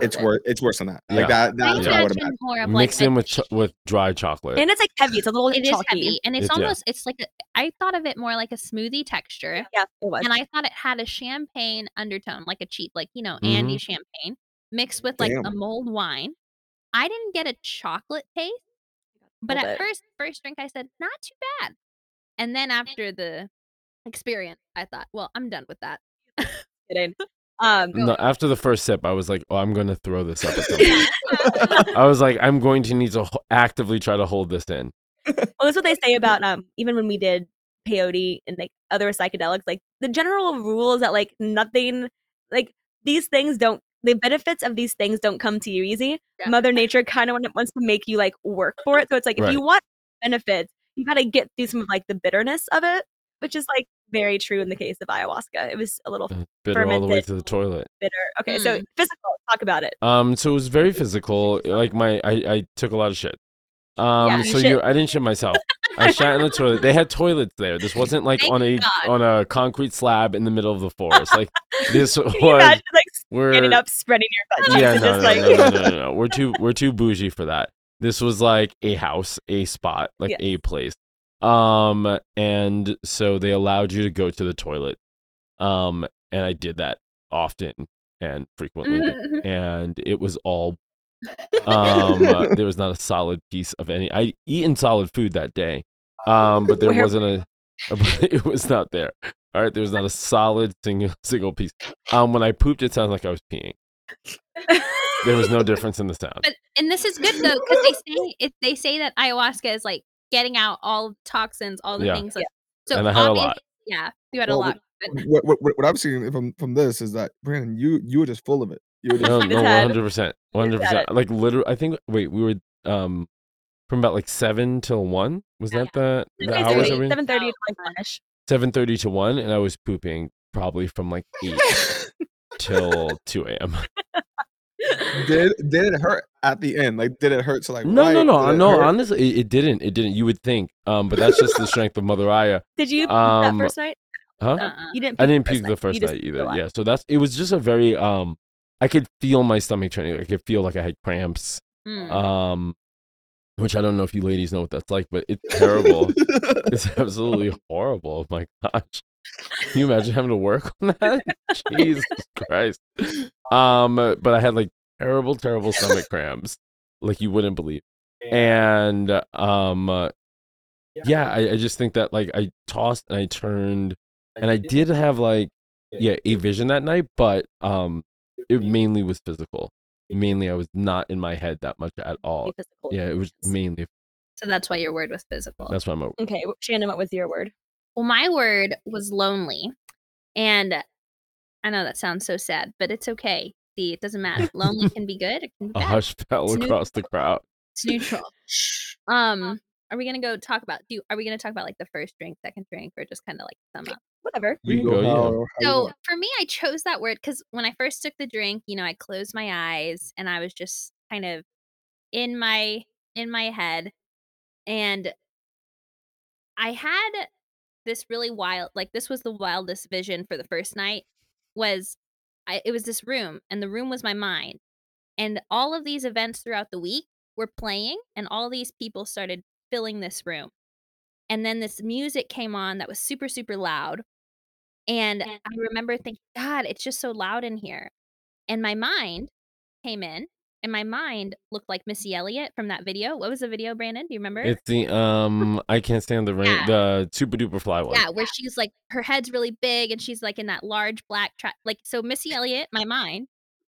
It's worse than that. Yeah. Like that's what I would imagine. Mixed in with dry chocolate, and it's like heavy. It's a little. It is heavy, and it's almost. Yeah. It's like I thought of it more like a smoothie texture. Yeah, it was. And I thought it had a champagne undertone, like a cheap, like Andy champagne mixed with like a mulled wine. I didn't get a chocolate taste, but at first drink I said not too bad, and then after the experience I thought, well, I'm done with that. kidding. No, after the first sip, I was like, oh, I'm going to throw this up at somebody. I was like, I'm going to need to actively try to hold this in. Well, that's what they say about even when we did peyote and like other psychedelics, like the general rule is that like nothing, like these things don't, the benefits of these things don't come to you easy. Yeah. Mother Nature kind of wants to make you like work for it. So it's like, if you want benefits, you got to get through some of like the bitterness of it, which is like very true in the case of ayahuasca. It was a little bitter all the way to the toilet. Bitter. Okay, so physical. Talk about it. So it was very physical. Like I took a lot of shit. I didn't shit myself. I shat in the toilet. They had toilets there. This wasn't like on a concrete slab in the middle of the forest. Like this was. Imagine, like standing up, spreading your butt cheeks. Yeah, no. We're too bougie for that. This was like a house, a spot, like a place. And so they allowed you to go to the toilet. And I did that often and frequently, and it was all. There was not a solid piece of any. I'd eaten solid food that day, but there wasn't it was not there. All right, there was not a solid single piece. When I pooped, it sounded like I was peeing. There was no difference in the sound. But, and this is good though, because they say that ayahuasca is like getting out all toxins, all the things. Like, so and I had a lot. Yeah, you had a lot. What I've seen from this is that Brandon, you were just full of it. No, 100%. Like literally, I think. Wait, we were from about like 7 till 1. Was that the hours? 7:30 to 1-ish. 7:30 to 1, and I was pooping probably from like 8 till 2 a.m. Did it hurt at the end? Like, did it hurt to like? No. Honestly, it didn't. You would think, but that's just the strength of Mother Aya. Did you that first night? Huh? You didn't. I didn't puke the first night either. Yeah. So it was just a very I could feel my stomach turning. I could feel like I had cramps, which I don't know if you ladies know what that's like, but it's terrible. It's absolutely horrible. My gosh. Can you imagine having to work on that? Jesus Christ. But I had like terrible, terrible stomach cramps. Like you wouldn't believe. And I just think that like I tossed and I turned and I did have like, a vision that night, but it mainly was physical. Mainly, I was not in my head that much at all. Physical. Yeah, it was mainly. So that's why your word was physical. That's why my word. Okay, Shannon, what was your word? Well, my word was lonely. And I know that sounds so sad, but it's okay. See, it doesn't matter. Lonely can be good. It can be bad. A hush fell across the crowd. It's neutral. Are we gonna go talk about? Are we gonna talk about like the first drink, second drink, or just kind of like sum up? Whatever. So for me, I chose that word because when I first took the drink, you know, I closed my eyes and I was just kind of in my head, and I had this really wild, like this was the wildest vision for the first night. It was this room, and the room was my mind, and all of these events throughout the week were playing, and all these people started filling this room. And then this music came on that was super, super loud. And I remember thinking, God, it's just so loud in here. And my mind came in, and my mind looked like Missy Elliott from that video. What was the video, Brandon? Do you remember? It's the I Can't Stand the Rain, the Super Duper Fly one. Yeah, where she's like, her head's really big, and she's like in that large black track. Like, so Missy Elliott, my mind,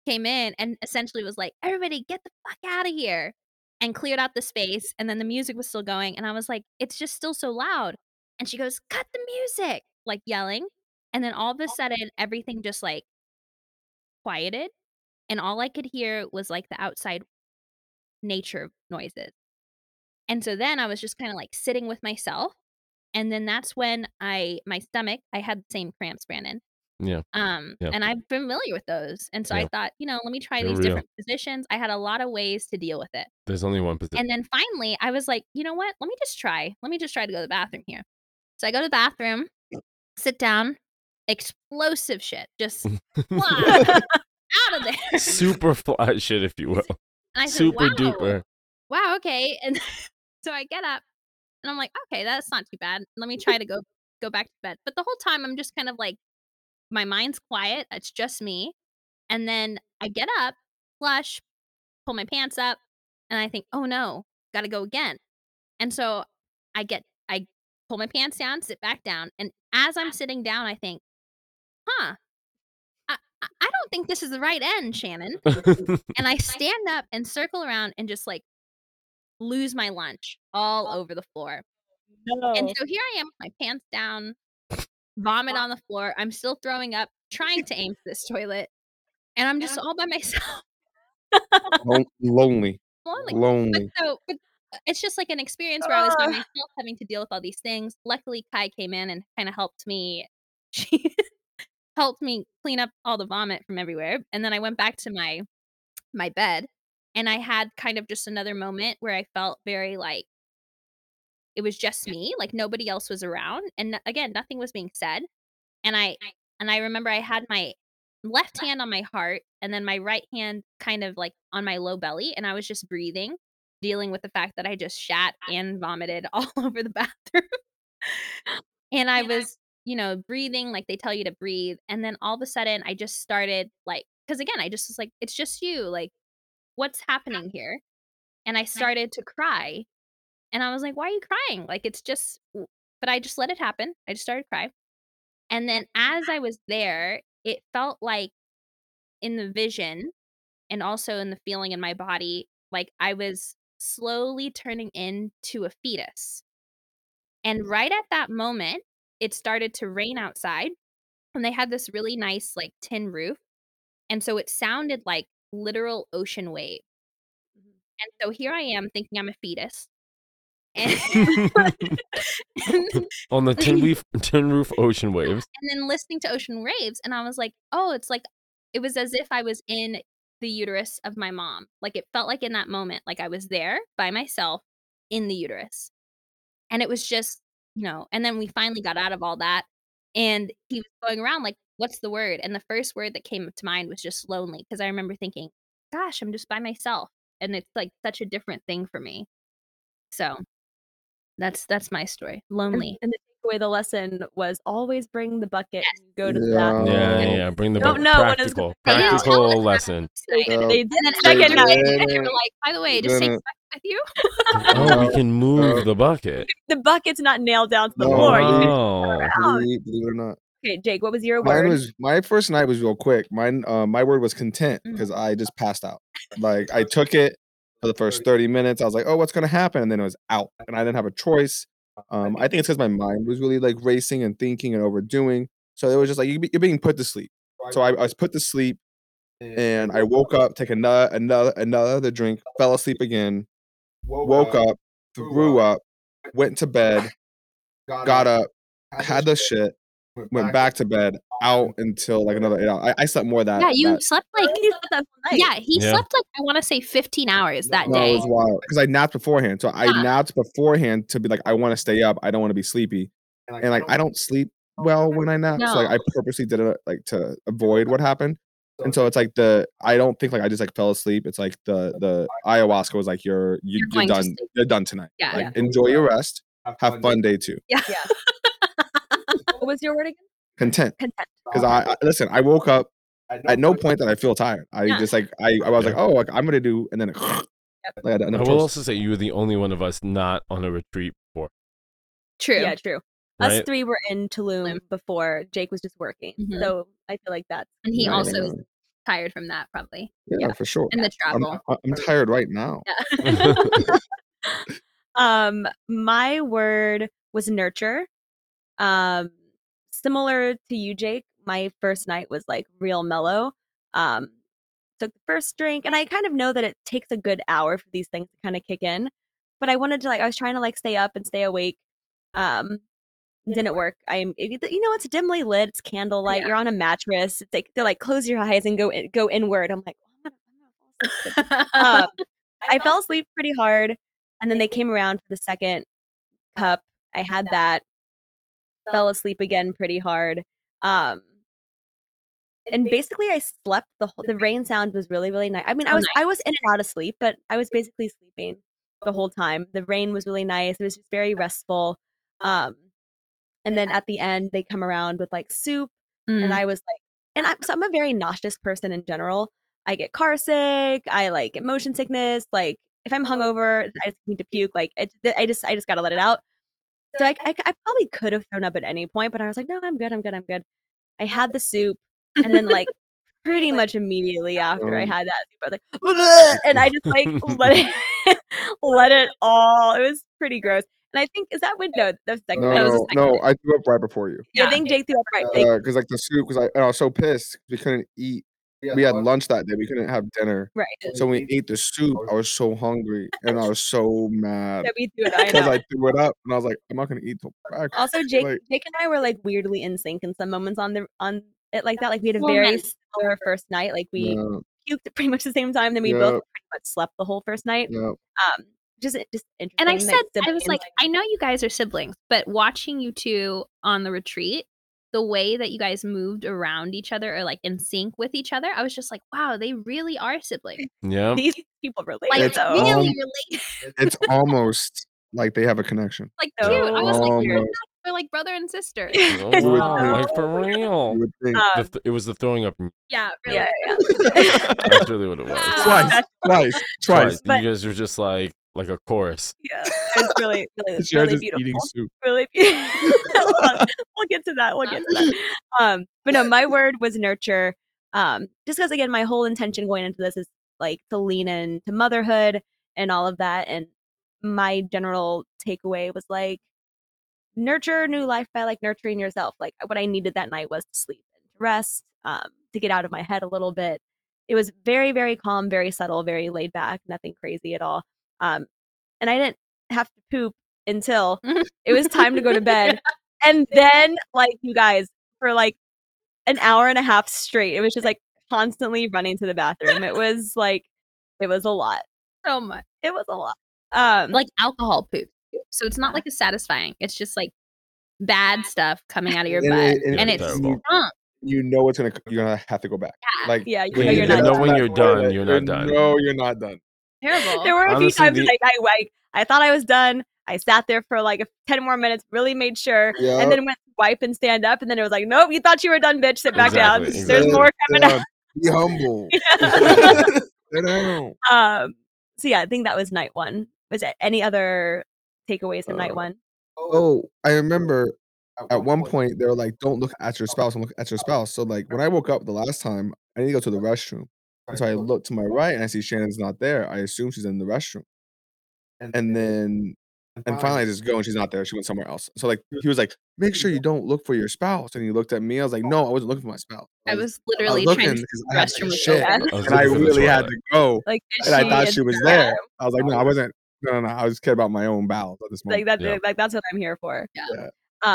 came in and essentially was like, everybody get the fuck out of here. And cleared out the space, and then the music was still going, and I was like, it's just still so loud. And she goes, cut the music, like yelling. And then all of a sudden everything just like quieted, and all I could hear was like the outside nature noises. And so then I was just kind of like sitting with myself, and then that's when my stomach, I had the same cramps, Brandon. Yeah. And I'm familiar with those. And so I thought, you know, let me try these different positions. I had a lot of ways to deal with it. There's only one position. And then finally I was like, you know what? Let me just try to go to the bathroom here. So I go to the bathroom, sit down, explosive shit, just fly out of there. Super fly shit, if you will. And I said, super duper. Wow, okay. And so I get up and I'm like, okay, that's not too bad. Let me try to go back to bed. But the whole time I'm just kind of like, my mind's quiet. It's just me. And then I get up, flush, pull my pants up, and I think, oh no, got to go again. And so I pull my pants down, sit back down. And as I'm sitting down, I think, huh, think this is the right end, Shannon. And I stand up and circle around and just like lose my lunch all over the floor. No. And so here I am, my pants down, vomit on the floor. I'm still throwing up, trying to aim for this toilet. And I'm just all by myself. Lonely. But it's just like an experience where I was by myself having to deal with all these things. Luckily, Kai came in and kind of helped me. She helped me clean up all the vomit from everywhere. And then I went back to my bed, and I had kind of just another moment where I felt very like it was just me, like nobody else was around. And again, nothing was being said. And I remember I had my left hand on my heart and then my right hand kind of like on my low belly. And I was just breathing, dealing with the fact that I just shat and vomited all over the bathroom. And I was, you know, breathing like they tell you to breathe. And then all of a sudden I just started like, because again, I just was like, it's just you. Like, what's happening here? And I started to cry. And I was like, why are you crying? Like, it's just, but I just let it happen. I just started to cry. And then as I was there, it felt like in the vision and also in the feeling in my body, like I was slowly turning into a fetus. And right at that moment, it started to rain outside, and they had this really nice like tin roof. And so it sounded like literal ocean wave. And so here I am thinking I'm a fetus. On the tin roof ocean waves, and then listening to ocean waves, and I was like, oh, it's like it was as if I was in the uterus of my mom. Like it felt like in that moment, like I was there by myself in the uterus. And it was just, you know, and then we finally got out of all that, and he was going around like, what's the word? And the first word that came to mind was just lonely, because I remember thinking, gosh, I'm just by myself, and it's like such a different thing for me. So That's my story. Lonely. And the takeaway, the lesson was always bring the bucket and go to the bathroom. Yeah. Bring the bucket. Practical lesson. They did it second night. And they were like, by the way, just take the bucket with you. Oh, we can move the bucket. The bucket's not nailed down to the floor. No. Believe it or not. Okay, Jake, what was your word? My first night was real quick. My word was content, because I just passed out. Like, I took it. For the first 30 minutes, I was like, oh, what's going to happen? And then it was out, and I didn't have a choice. I think it's because my mind was really like racing and thinking and overdoing. So it was just like, you're being put to sleep. So I was put to sleep, and I woke up, took another drink, fell asleep again, woke up, threw up, went to bed, got up, had the shit, went back to bed, out until like another 8 hours. I slept more that. Yeah, slept like. Yeah, he slept like, I want to say 15 hours that day. It was wild, because I napped beforehand. So I napped beforehand to be like, I want to stay up. I don't want to be sleepy. And like, I don't sleep well when I nap. No. So like, I purposely did it like to avoid what happened. And so it's like I don't think like I just like fell asleep. It's like the ayahuasca was like, you're done. You're done tonight. Yeah, like, enjoy your rest. Have fun day two. Yeah. What was your word again? Content. Because I woke up at no point that I feel tired. Just like I was like, oh, like, I'm gonna do, and then like, I will also say you were the only one of us not on a retreat before. True. Yeah, true. Right? Us three were in Tulum before. Jake was just working, so I feel like that. And he also is tired from that, probably. Yeah, for sure. And the travel. I'm tired right now. Yeah. My word was nurture. Similar to you, Jake, my first night was like real mellow. Took the first drink, and I kind of know that it takes a good hour for these things to kind of kick in, but I wanted to I was trying to like stay up and stay awake. Didn't work. It's dimly lit, it's candlelight, you're on a mattress. It's like they're like, close your eyes and go inward. I'm like, I fell asleep pretty hard, and then they came around for the second cup. I had that. Fell asleep again pretty hard. And basically I slept the rain sound was really, really nice. I mean, I was in and out of sleep, but I was basically sleeping the whole time. The rain was really nice. It was just very restful. And then at the end they come around with like soup, and I was like, I'm a very nauseous person in general. I get car sick. I like get motion sickness. Like if I'm hungover, I just need to puke. Like I just got to let it out. So I probably could have thrown up at any point, but I was like, no, I'm good. I had the soup, and then like pretty much immediately after I had that. I was like, and I just like let it all. It was pretty gross. And I think, is that when? No, that was the second. No, I threw up right before you. Yeah, I think Jake threw up right. Because like the soup, because I was so pissed. We couldn't eat. We had lunch that day. We couldn't have dinner. Right. So when we ate the soup, I was so hungry and I was so mad. Because I threw it up and I was like, I'm not gonna eat till breakfast. Also, Jake and I were like weirdly in sync in some moments on it like that. Like we had a very similar first night. Like we puked pretty much the same time. Then we both pretty much slept the whole first night. Yep. Just interesting. And I said, I was like, I know you guys are siblings, but watching you two on the retreat, the way that you guys moved around each other or like in sync with each other, I was just like, wow, they really are siblings. Yeah. These people relate. Like, it's really relate. It's almost like they have a connection. Like, dude, I was like, they're like brother and sister. Like for real. It was the throwing up. Yeah, really. Yeah. That's really what it was. Twice. But you guys were just like a chorus. Yeah, it's really beautiful. Eating soup. Really beautiful. We'll get to that. But no, my word was nurture. Just because again, my whole intention going into this is like to lean into motherhood and all of that. And my general takeaway was like nurture new life by like nurturing yourself. Like what I needed that night was to sleep and to rest, to get out of my head a little bit. It was very, very calm, very subtle, very laid back, nothing crazy at all. And I didn't have to poop until it was time to go to bed. And then, like, you guys, for like an hour and a half straight, it was just like constantly running to the bathroom. It was a lot. So much. It was a lot. Like alcohol poop. So it's not like a satisfying. It's just like bad stuff coming out of your butt. And it's stunk. You know it's you're going to have to go back. Yeah. Like, yeah, you're not done. Terrible. There were a few times I thought I was done. I sat there for like 10 more minutes, really made sure, and then went to wipe and stand up, and then it was like, nope, you thought you were done, bitch. Sit back down. There's more coming out. Be humble. So yeah, I think that was night one. Was there any other takeaways from night one? Oh, I remember at one point they were like, don't look at your spouse, and look at your spouse. So like when I woke up the last time, I need to go to the restroom. So I look to my right and I see Shannon's not there. I assume she's in the restroom. And finally I just go and she's not there. She went somewhere else. So like he was like, make sure you don't look for your spouse. And he looked at me. I was like, no, I wasn't looking for my spouse. I was literally trying to the restroom. And I really had to go. Like, and I thought she was there. I was like, no, I wasn't. No. I was cared about my own bowels at this moment. Like that's what I'm here for. Yeah.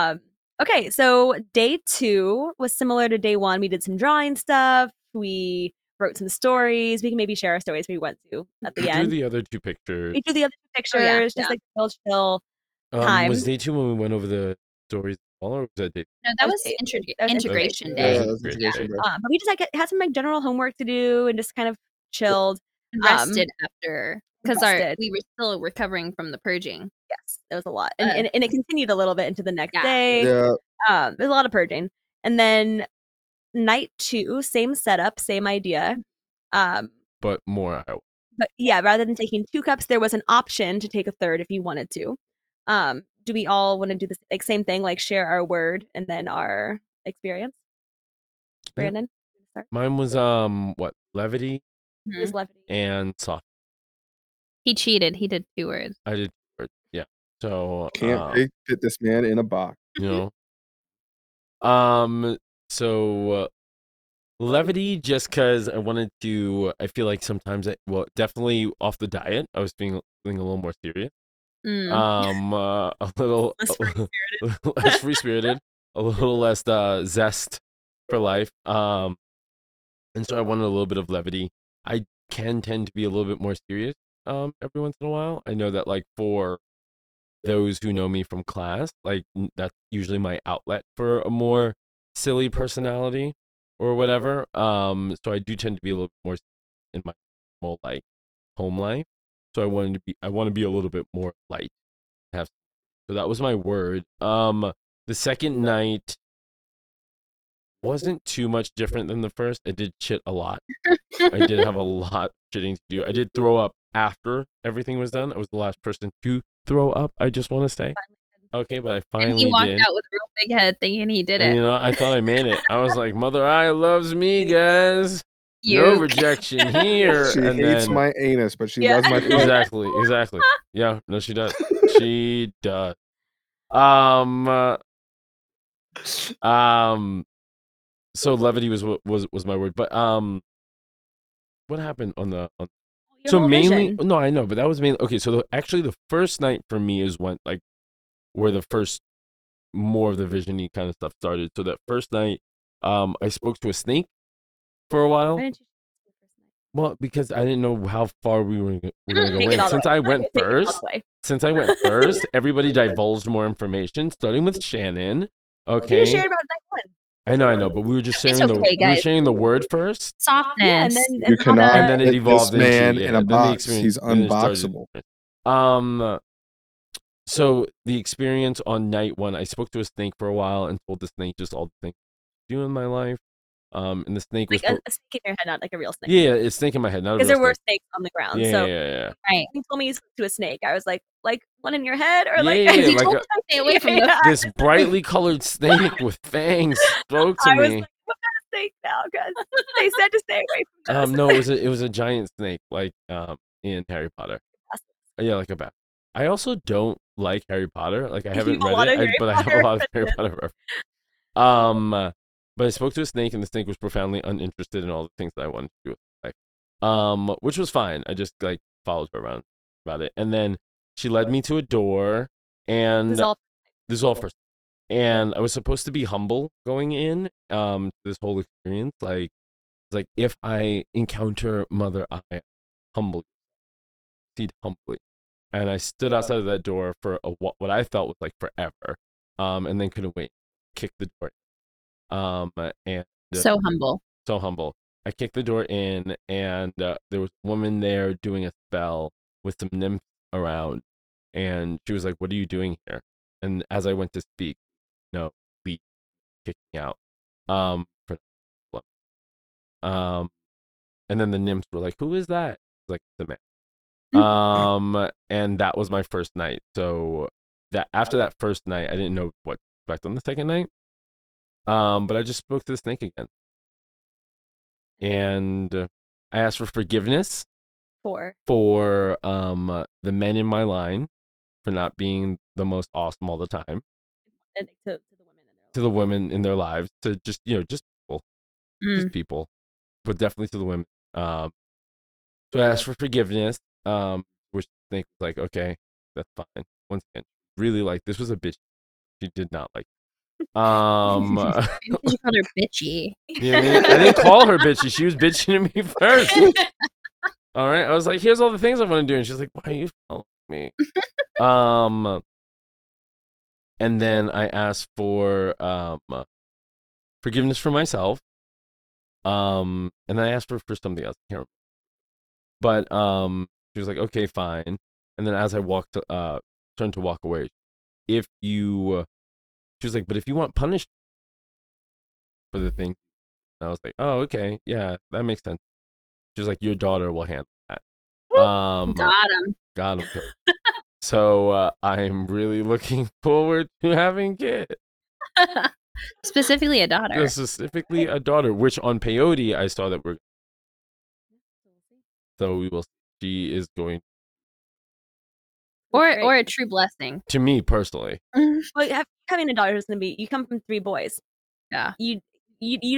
Okay. So day two was similar to day one. We did some drawing stuff. We wrote some stories. We can maybe share our stories if we want to at the end. We do the other two pictures. Just like chill time. Was day two when we went over the stories? Or was that day? No, that was integration day. But we just like had some like general homework to do and just kind of chilled, rested after because we were still recovering from the purging. Yes, it was a lot, and it continued a little bit into the next day. Yeah, there's a lot of purging, and then. Night two, same setup, same idea, but more. But yeah, rather than taking 2 cups, there was an option to take a third if you wanted to. Do we all want to do the like, same thing, like share our word and then our experience? Brandon, mine was levity. It was levity and soft. He cheated. He did 2 words. I did 2 words. Yeah. So can't fit this man in a box. You know. So levity, just because I feel like sometimes definitely off the diet, I was being a little more serious, less free-spirited, a little less zest for life. And so I wanted a little bit of levity. I can tend to be a little bit more serious every once in a while. I know that like for those who know me from class, like that's usually my outlet for a more silly personality or whatever, so I do tend to be a little bit more in my normal like home life, so I want to be a little bit more light. So that was my word. The second night wasn't too much different than the first. I did shit a lot. I did have a lot of shitting to do. I did throw up after everything was done. I was the last person to throw up, I just want to say. Okay, but I finally did. And he walked out with a real big head thing, and he did it. You know, I thought I made it. I was like, Mother Eye loves me, guys. You. No rejection here. She and hates then... my anus, but she loves my penis. Exactly. Yeah, no, she does. She does. So levity was my word, but what happened on the so mainly vision. No, I know, but that was mainly okay. So the first night for me is when where the first more of the visiony kind of stuff started. So that first night, I spoke to a snake for a while. Why didn't you speak to a snake? Well, because I didn't know how far we were going to go in. Since I went first, everybody divulged more information, starting with Shannon. Okay. You shared about that one. I know, but we were just sharing the word first. Softness. Yeah, and then it evolved into man in a box. He's unboxable. So the experience on night one, I spoke to a snake for a while and told the snake just all the things I do in my life. And the snake was a snake in your head, not like a real snake. Yeah, it's snake in my head, not a real snake. Because there were snakes on the ground. Yeah, so right. He told me he spoke to a snake. I was like one in your head, or he told me to stay away from this brightly colored snake with fangs spoke to me. I was like, what kind of snake now? Because they said to stay away from this. No, it was a giant snake, in Harry Potter. Yeah, like a bat. I also don't like Harry Potter. Like I haven't read it, but I have a lot of Harry Potter references. But I spoke to a snake, and the snake was profoundly uninterested in all the things that I wanted to do with my life, which was fine. I just followed her around about it, and then she led me to a door, and this is all first. And I was supposed to be humble going in this whole experience. Like if I encounter Mother Eye, humble, proceed humbly. And I stood outside of that door for what I felt was forever, and then couldn't wait. Kicked the door. And so humble. I kicked the door in, and there was a woman there doing a spell with some nymphs around, and she was like, "What are you doing here?" And as I went to speak, no, we kicked me out. And then the nymphs were like, "Who is that?" Like the man. And that was my first night. So that after that first night, I didn't know what to expect on the second night. But I just spoke to the snake again, and I asked for forgiveness for the men in my line for not being the most awesome all the time, and to the women in their lives, to just people, but definitely to the women. So I asked for forgiveness, which the snake was like, okay, that's fine. Once again, really this was a bitch. She did not like. You called her bitchy. Yeah, I didn't call her bitchy. She was bitching to me first. All right, I was like, "Here's all the things I want to do," and she's like, "Why are you following me?" And then I asked for forgiveness for myself. And I asked for something else. I can't remember. But she was like, "Okay, fine." And then as I turned to walk away, she was like, but if you want punished for the thing, and I was like, oh, okay. Yeah, that makes sense. She was like, your daughter will handle that. Got him. So I'm really looking forward to having kids. Specifically a daughter. Yeah, specifically a daughter, which on peyote, I saw that we're. So we will. She is going. Or a true blessing. To me, personally. Well, having a daughter is going to be... You come from three boys. Yeah. You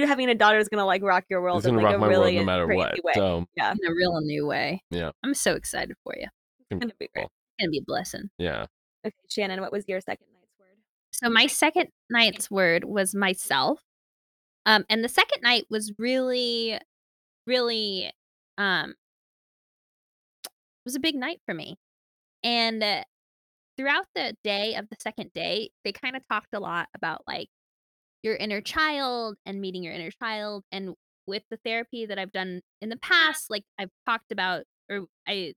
having a daughter is going to rock your world. It's going to rock my world no matter what. So. Yeah. In a real new way. Yeah. I'm so excited for you. It's going to be great. It's going to be a blessing. Yeah. Okay, Shannon, what was your second night's word? So my second night's word was myself. And the second night was really, really... it was a big night for me. And throughout the day of the second day, they kind of talked a lot about your inner child and meeting your inner child. And with the therapy that I've done in the past, I've talked about,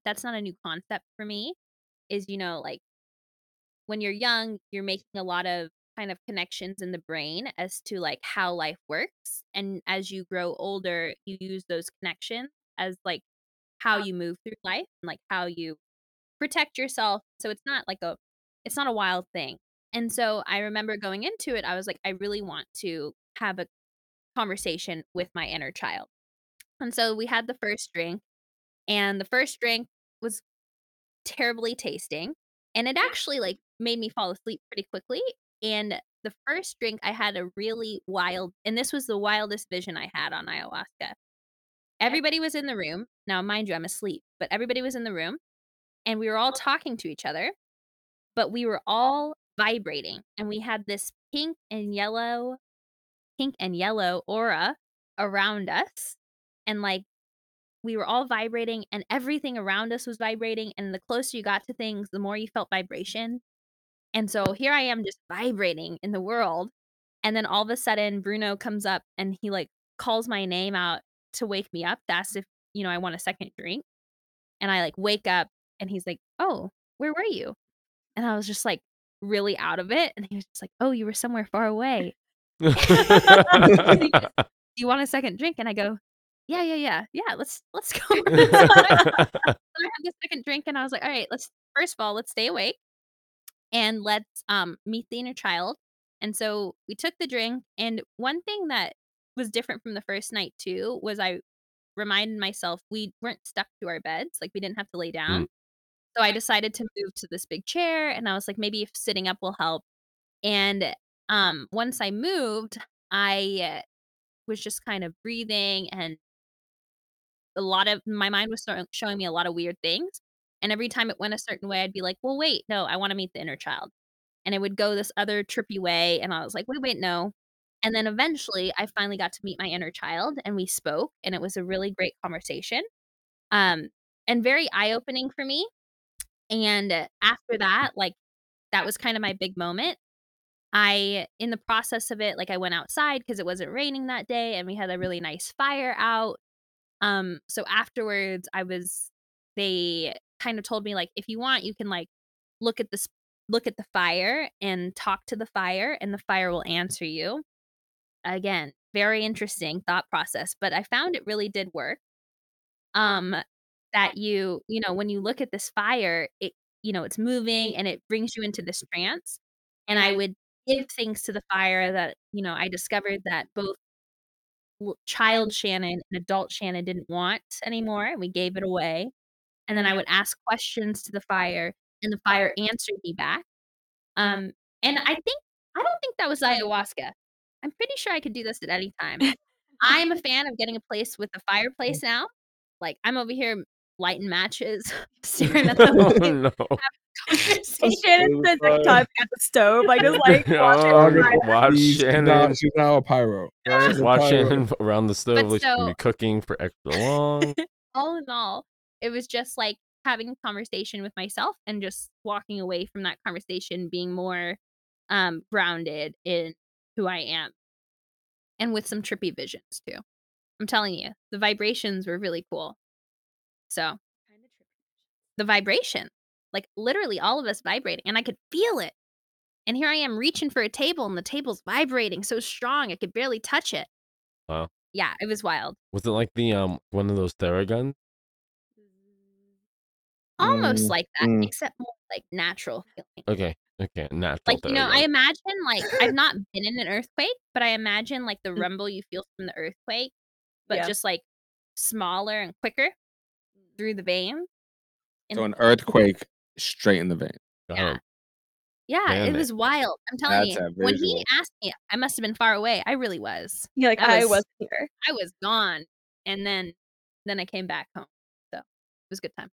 that's not a new concept for me, is, when you're young, you're making a lot of kind of connections in the brain as to how life works. And as you grow older, you use those connections as how you move through life and how you protect yourself. So it's not a wild thing. And so I remember going into it, I was like, I really want to have a conversation with my inner child. And so we had the first drink, and the first drink was terribly tasting, and it actually like made me fall asleep pretty quickly. And the first drink, I had a really wild, and this was the wildest vision I had on ayahuasca. Everybody was in the room. Now, mind you, I'm asleep, but everybody was in the room, and we were all talking to each other, but we were all vibrating, and we had this pink and yellow aura around us. And like, we were all vibrating, and everything around us was vibrating. And the closer you got to things, the more you felt vibration. And so here I am just vibrating in the world. And then all of a sudden, Bruno comes up and he like calls my name out to wake me up, to ask if, you know, I want a second drink. And I like wake up, and he's like, "Oh, where were you?" And I was just like really out of it. And he was just like, "Oh, you were somewhere far away." "Do you want a second drink?" And I go, Yeah. Let's go. So I had the second drink, and I was like, all right, first of all, let's stay awake, and let's meet the inner child. And so we took the drink, and one thing that was different from the first night too was I reminded myself we weren't stuck to our beds, like we didn't have to lay down. So I decided to move to this big chair, and I was like, maybe if sitting up will help. And once I moved, I was just kind of breathing, and a lot of my mind was showing me a lot of weird things. And every time it went a certain way, I'd be like, well, wait, no, I want to meet the inner child. And it would go this other trippy way. And I was like, wait, no. And then eventually I finally got to meet my inner child, and we spoke, and it was a really great conversation, and very eye-opening for me. And after that, like, that was kind of my big moment. In the process of it, like, I went outside because it wasn't raining that day, and we had a really nice fire out. So afterwards they kind of told me, like, if you want, you can like look at the fire and talk to the fire, and the fire will answer you. Again, very interesting thought process, but I found it really did work. That you know, when you look at this fire, it, you know, it's moving, and it brings you into this trance. And I would give things to the fire that, you know, I discovered that both child Shannon and adult Shannon didn't want anymore, and we gave it away. And then I would ask questions to the fire, and the fire answered me back. And I don't think that was ayahuasca. I'm pretty sure I could do this at any time. I'm a fan of getting a place with a fireplace now. Like, I'm over here lighting matches, staring at the wall. Oh, no. Shannon spends her time at the stove. I just like watch Shannon. She's now a pyro. Watch Shannon around the stove, like, so, be cooking for extra long. All in all, it was just like having a conversation with myself, and just walking away from that conversation being more grounded in who I am, and with some trippy visions too. I'm telling you, the vibrations were really cool. So the vibration. Like, literally all of us vibrating, and I could feel it. And here I am reaching for a table, and the table's vibrating so strong I could barely touch it. Wow. Yeah, it was wild. Was it like the one of those Theraguns? Almost like that, except more like natural feeling. Okay, natural. Like, you know, I imagine, like, I've not been in an earthquake, but I imagine like the rumble you feel from the earthquake, but just like smaller and quicker through the vein. So an earthquake. Straight in the vein. Yeah, it was wild. I'm telling you, when he asked me, I must have been far away. I really was. Yeah, like, I was here. I was gone, and then I came back home. So it was a good time.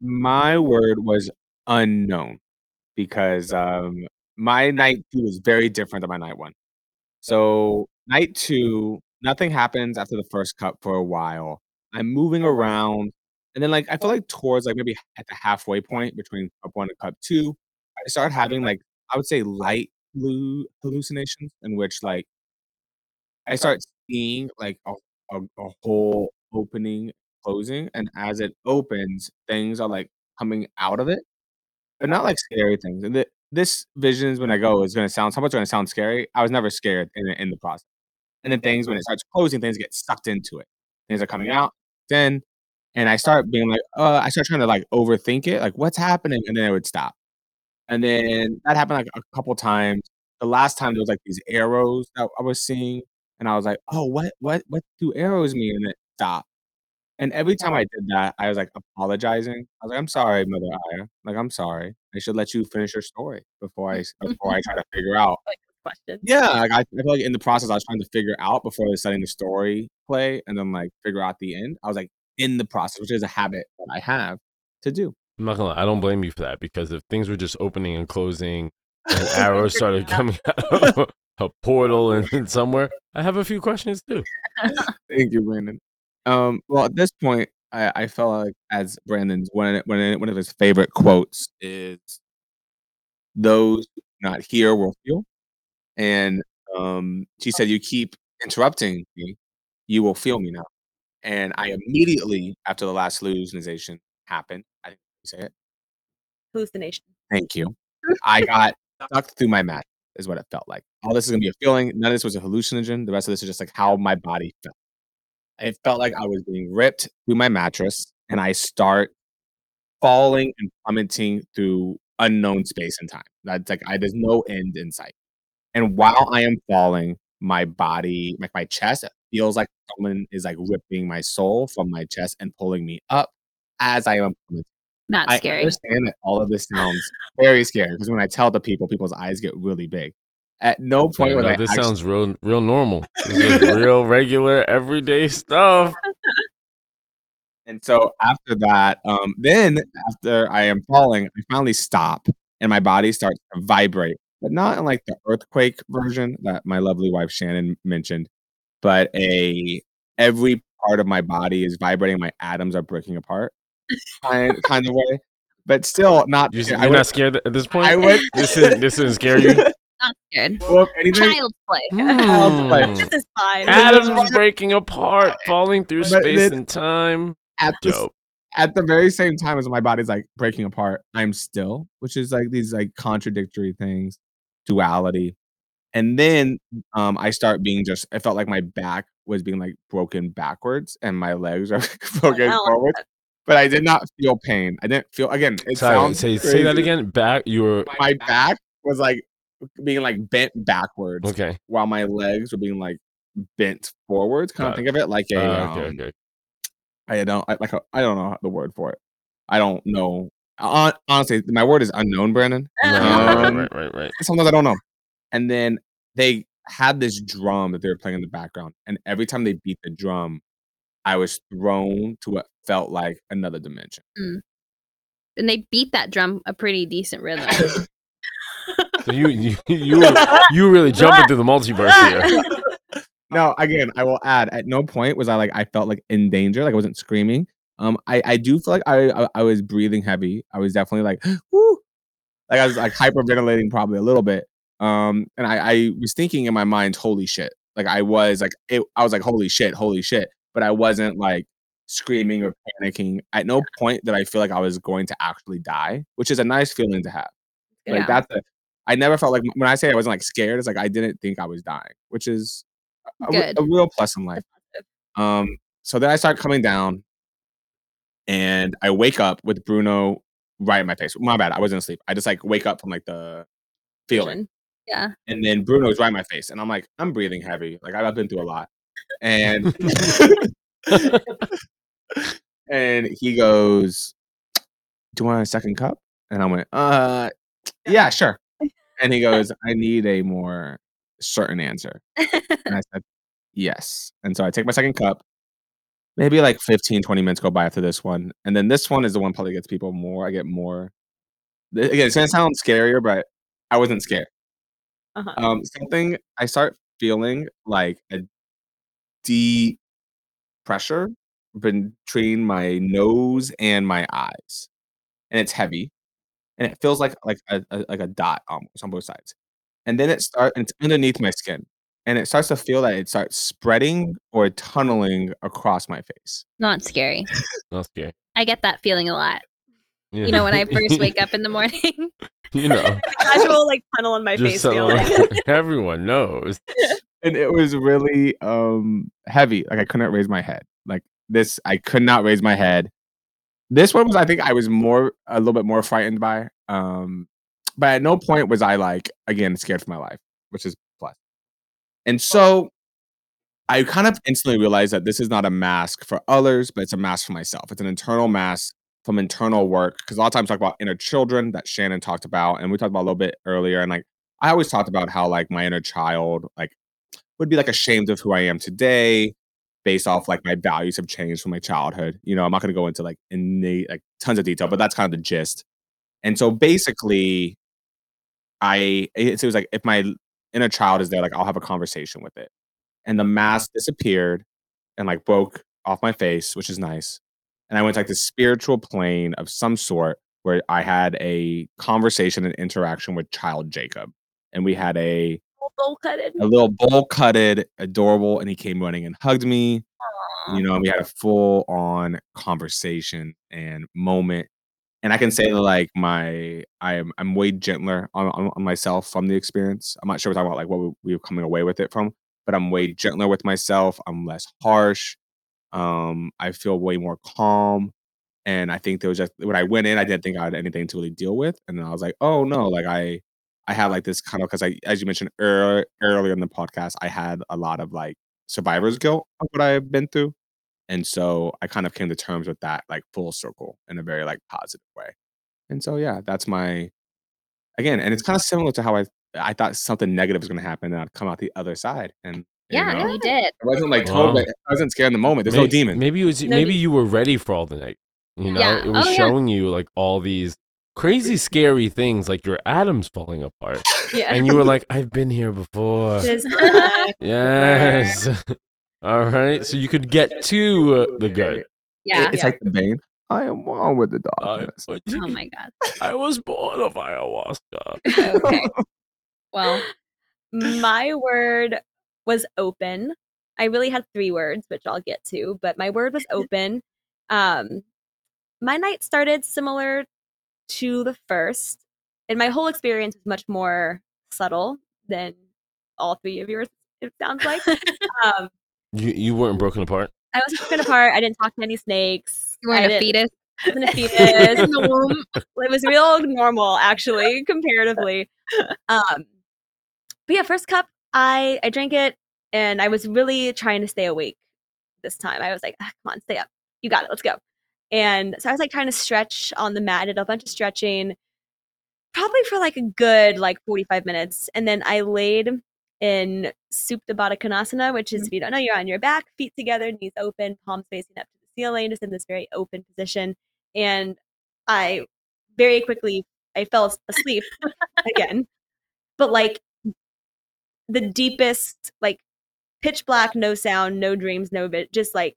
My word was unknown, because my night two was very different than my night one. So night two, nothing happens after the first cup for a while. I'm moving around. And then, like, I feel like towards, like, maybe at the halfway point between cup one and cup two, I started having, like, I would say light blue hallucinations, in which, like, I start seeing, like, a whole opening, closing. And as it opens, things are, like, coming out of it. But not, like, scary things. And this visions, when I go, is going to sound, someone's going to sound scary. I was never scared in the process. And then things, when it starts closing, things get sucked into it. Things are coming out. Then... And I start being like, I start trying to like overthink it, like what's happening, and then it would stop. And then that happened like a couple times. The last time there was like these arrows that I was seeing, and I was like, "Oh, what do arrows mean?" And it stopped. And every time I did that, I was like apologizing. I was like, "I'm sorry, Mother Aya. Like, I'm sorry. I should let you finish your story before I try to figure out." Like question. Yeah, like I feel like in the process, I was trying to figure out before setting the story play, and then like figure out the end. I was like in the process, which is a habit that I have to do. I'm not gonna lie, I don't blame you for that, because if things were just opening and closing, and arrows started coming out of a portal and somewhere, I have a few questions too. Thank you, Brandon. Well, at this point, I felt like, as Brandon's one of his favorite quotes is, "Those who do not hear will feel," and she said, "You keep interrupting me, you will feel me now." And I immediately, after the last hallucination happened, I didn't say it. Hallucination. Thank you. I got sucked through my mat, is what it felt like. All this is going to be a feeling. None of this was a hallucinogen. The rest of this is just like how my body felt. It felt like I was being ripped through my mattress, and I start falling and plummeting through unknown space and time. That's like, there's no end in sight. And while I am falling, my body, like my chest, it feels like someone is like ripping my soul from my chest and pulling me up as I am plummeting. Not scary. I understand that all of this sounds very scary, because when I tell the people, people's eyes get really big. At no point when I... This actually sounds real normal. This is real, regular, everyday stuff. And so after that, then after I am falling, I finally stop, and my body starts to vibrate, but not in like the earthquake version that my lovely wife Shannon mentioned, but every part of my body is vibrating. My atoms are breaking apart. kind of way, but still not. You're not scared at this point. I would. This isn't scare you. Not scared. Well, child's play. This is fine. Atoms breaking apart, falling through space and time. At the very same time as my body's like breaking apart, I'm still, which is like these like contradictory things, duality, and then I start being just. I felt like my back was being like broken backwards, and my legs are broken forward. But I did not feel pain. I didn't feel, again, it sounds crazy. Say that again. Back, you were. My back was like being like bent backwards. Okay. While my legs were being like bent forwards. Kind of think of it like a. Okay. I don't know the word for it. I don't know. Honestly, my word is unknown, Brandon. Right. Sometimes I don't know. And then they had this drum that they were playing in the background, and every time they beat the drum, I was thrown to what felt like another dimension. Mm. And they beat that drum a pretty decent rhythm. So you really jumping through the multiverse here. Now, again, I will add, at no point was I like, I felt like in danger, like I wasn't screaming. I do feel like I was breathing heavy. I was definitely like, whoo! Like I was like hyperventilating probably a little bit. And I was thinking in my mind, holy shit. Like I was like, holy shit. But I wasn't like screaming or panicking. At no point did I feel like I was going to actually die, which is a nice feeling to have. Yeah. Like I never felt like, when I say I wasn't like scared, it's like I didn't think I was dying, which is a real plus in life. So then I start coming down, and I wake up with Bruno right in my face. My bad, I wasn't asleep. I just like wake up from like the feeling. Yeah. And then Bruno's right in my face, and I'm like, I'm breathing heavy. Like I've been through a lot. And and he goes, "Do you want a second cup?" And I went, yeah, sure." And he goes, "I need a more certain answer." And I said, "Yes." And so I take my second cup. Maybe like 15, 20 minutes go by after this one. And then this one is the one probably gets people more. I get more. Again, it's going to sound scarier, but I wasn't scared. Uh-huh. Something I start feeling like a deep pressure between my nose and my eyes, and it's heavy, and it feels like a dot almost on both sides, and then it's underneath my skin, and it starts to feel that it starts spreading or tunneling across my face. Not scary. I get that feeling a lot. Yeah. You know, when I first wake up in the morning, you know, the casual like tunnel on my face feeling. Everyone knows. And it was really heavy. Like I couldn't raise my head. Like this, I could not raise my head. This one was, I think I was a little bit more frightened by. But at no point was I like, again, scared for my life, which is plus. And so I kind of instantly realized that this is not a mask for others, but it's a mask for myself. It's an internal mask from internal work. Because a lot of times I talk about inner children that Shannon talked about, and we talked about a little bit earlier. And like, I always talked about how like my inner child like would be like ashamed of who I am today, based off like my values have changed from my childhood. You know, I'm not going to go into like innate, like tons of detail, but that's kind of the gist. And so basically, it was like if my inner child is there, like I'll have a conversation with it. And the mask disappeared and like broke off my face, which is nice. And I went to like this spiritual plane of some sort where I had a conversation and interaction with child Jacob. And we had a little bowl cutted, adorable. And he came running and hugged me. Aww. You know, and we had a full on conversation and moment. And I can say that like I'm way gentler on myself from the experience. I'm not sure we're talking about like what we were coming away with it from, but I'm way gentler with myself. I'm less harsh. I feel way more calm. And I think there was just, when I went in, I didn't think I had anything to really deal with. And then I was like, oh no, like I had like this kind of, because I, as you mentioned earlier in the podcast, I had a lot of like survivor's guilt of what I have been through. And so I kind of came to terms with that like full circle in a very like positive way. And so, yeah, that's my, again, and it's kind of similar to how I thought something negative was going to happen and I'd come out the other side. And yeah, you know, no, you did. I wasn't like told, like, I wasn't scared in the moment. There's no demon. Maybe you were ready for all the night. You know, yeah. It was showing you like all these crazy, scary things, like your atoms falling apart. Yeah. And you were like, I've been here before. Yes. All right. So you could get to the good. Yeah. It's like the vein. I am one with the dog. Oh my God. I was born of ayahuasca. Okay. Well, my word was open. I really had 3 words, which I'll get to, but my word was open. My night started similar to the first, and my whole experience was much more subtle than all 3 of yours, it sounds like. You weren't broken apart? I was broken apart. I didn't talk to any snakes. You weren't a fetus? I wasn't a fetus in the womb. It was real normal, actually, comparatively. But yeah, first cup, I drank it, and I was really trying to stay awake this time. I was like, come on, stay up. You got it. Let's go. And so I was like trying to stretch on the mat. I did a bunch of stretching, probably for like a good like 45 minutes. And then I laid in Supta Baddha Konasana, which is, if you don't know, you're on your back, feet together, knees open, palms facing up to the ceiling, just in this very open position. And I very quickly, I fell asleep again. But like, the deepest, like pitch black, no sound, no dreams, no bit, just like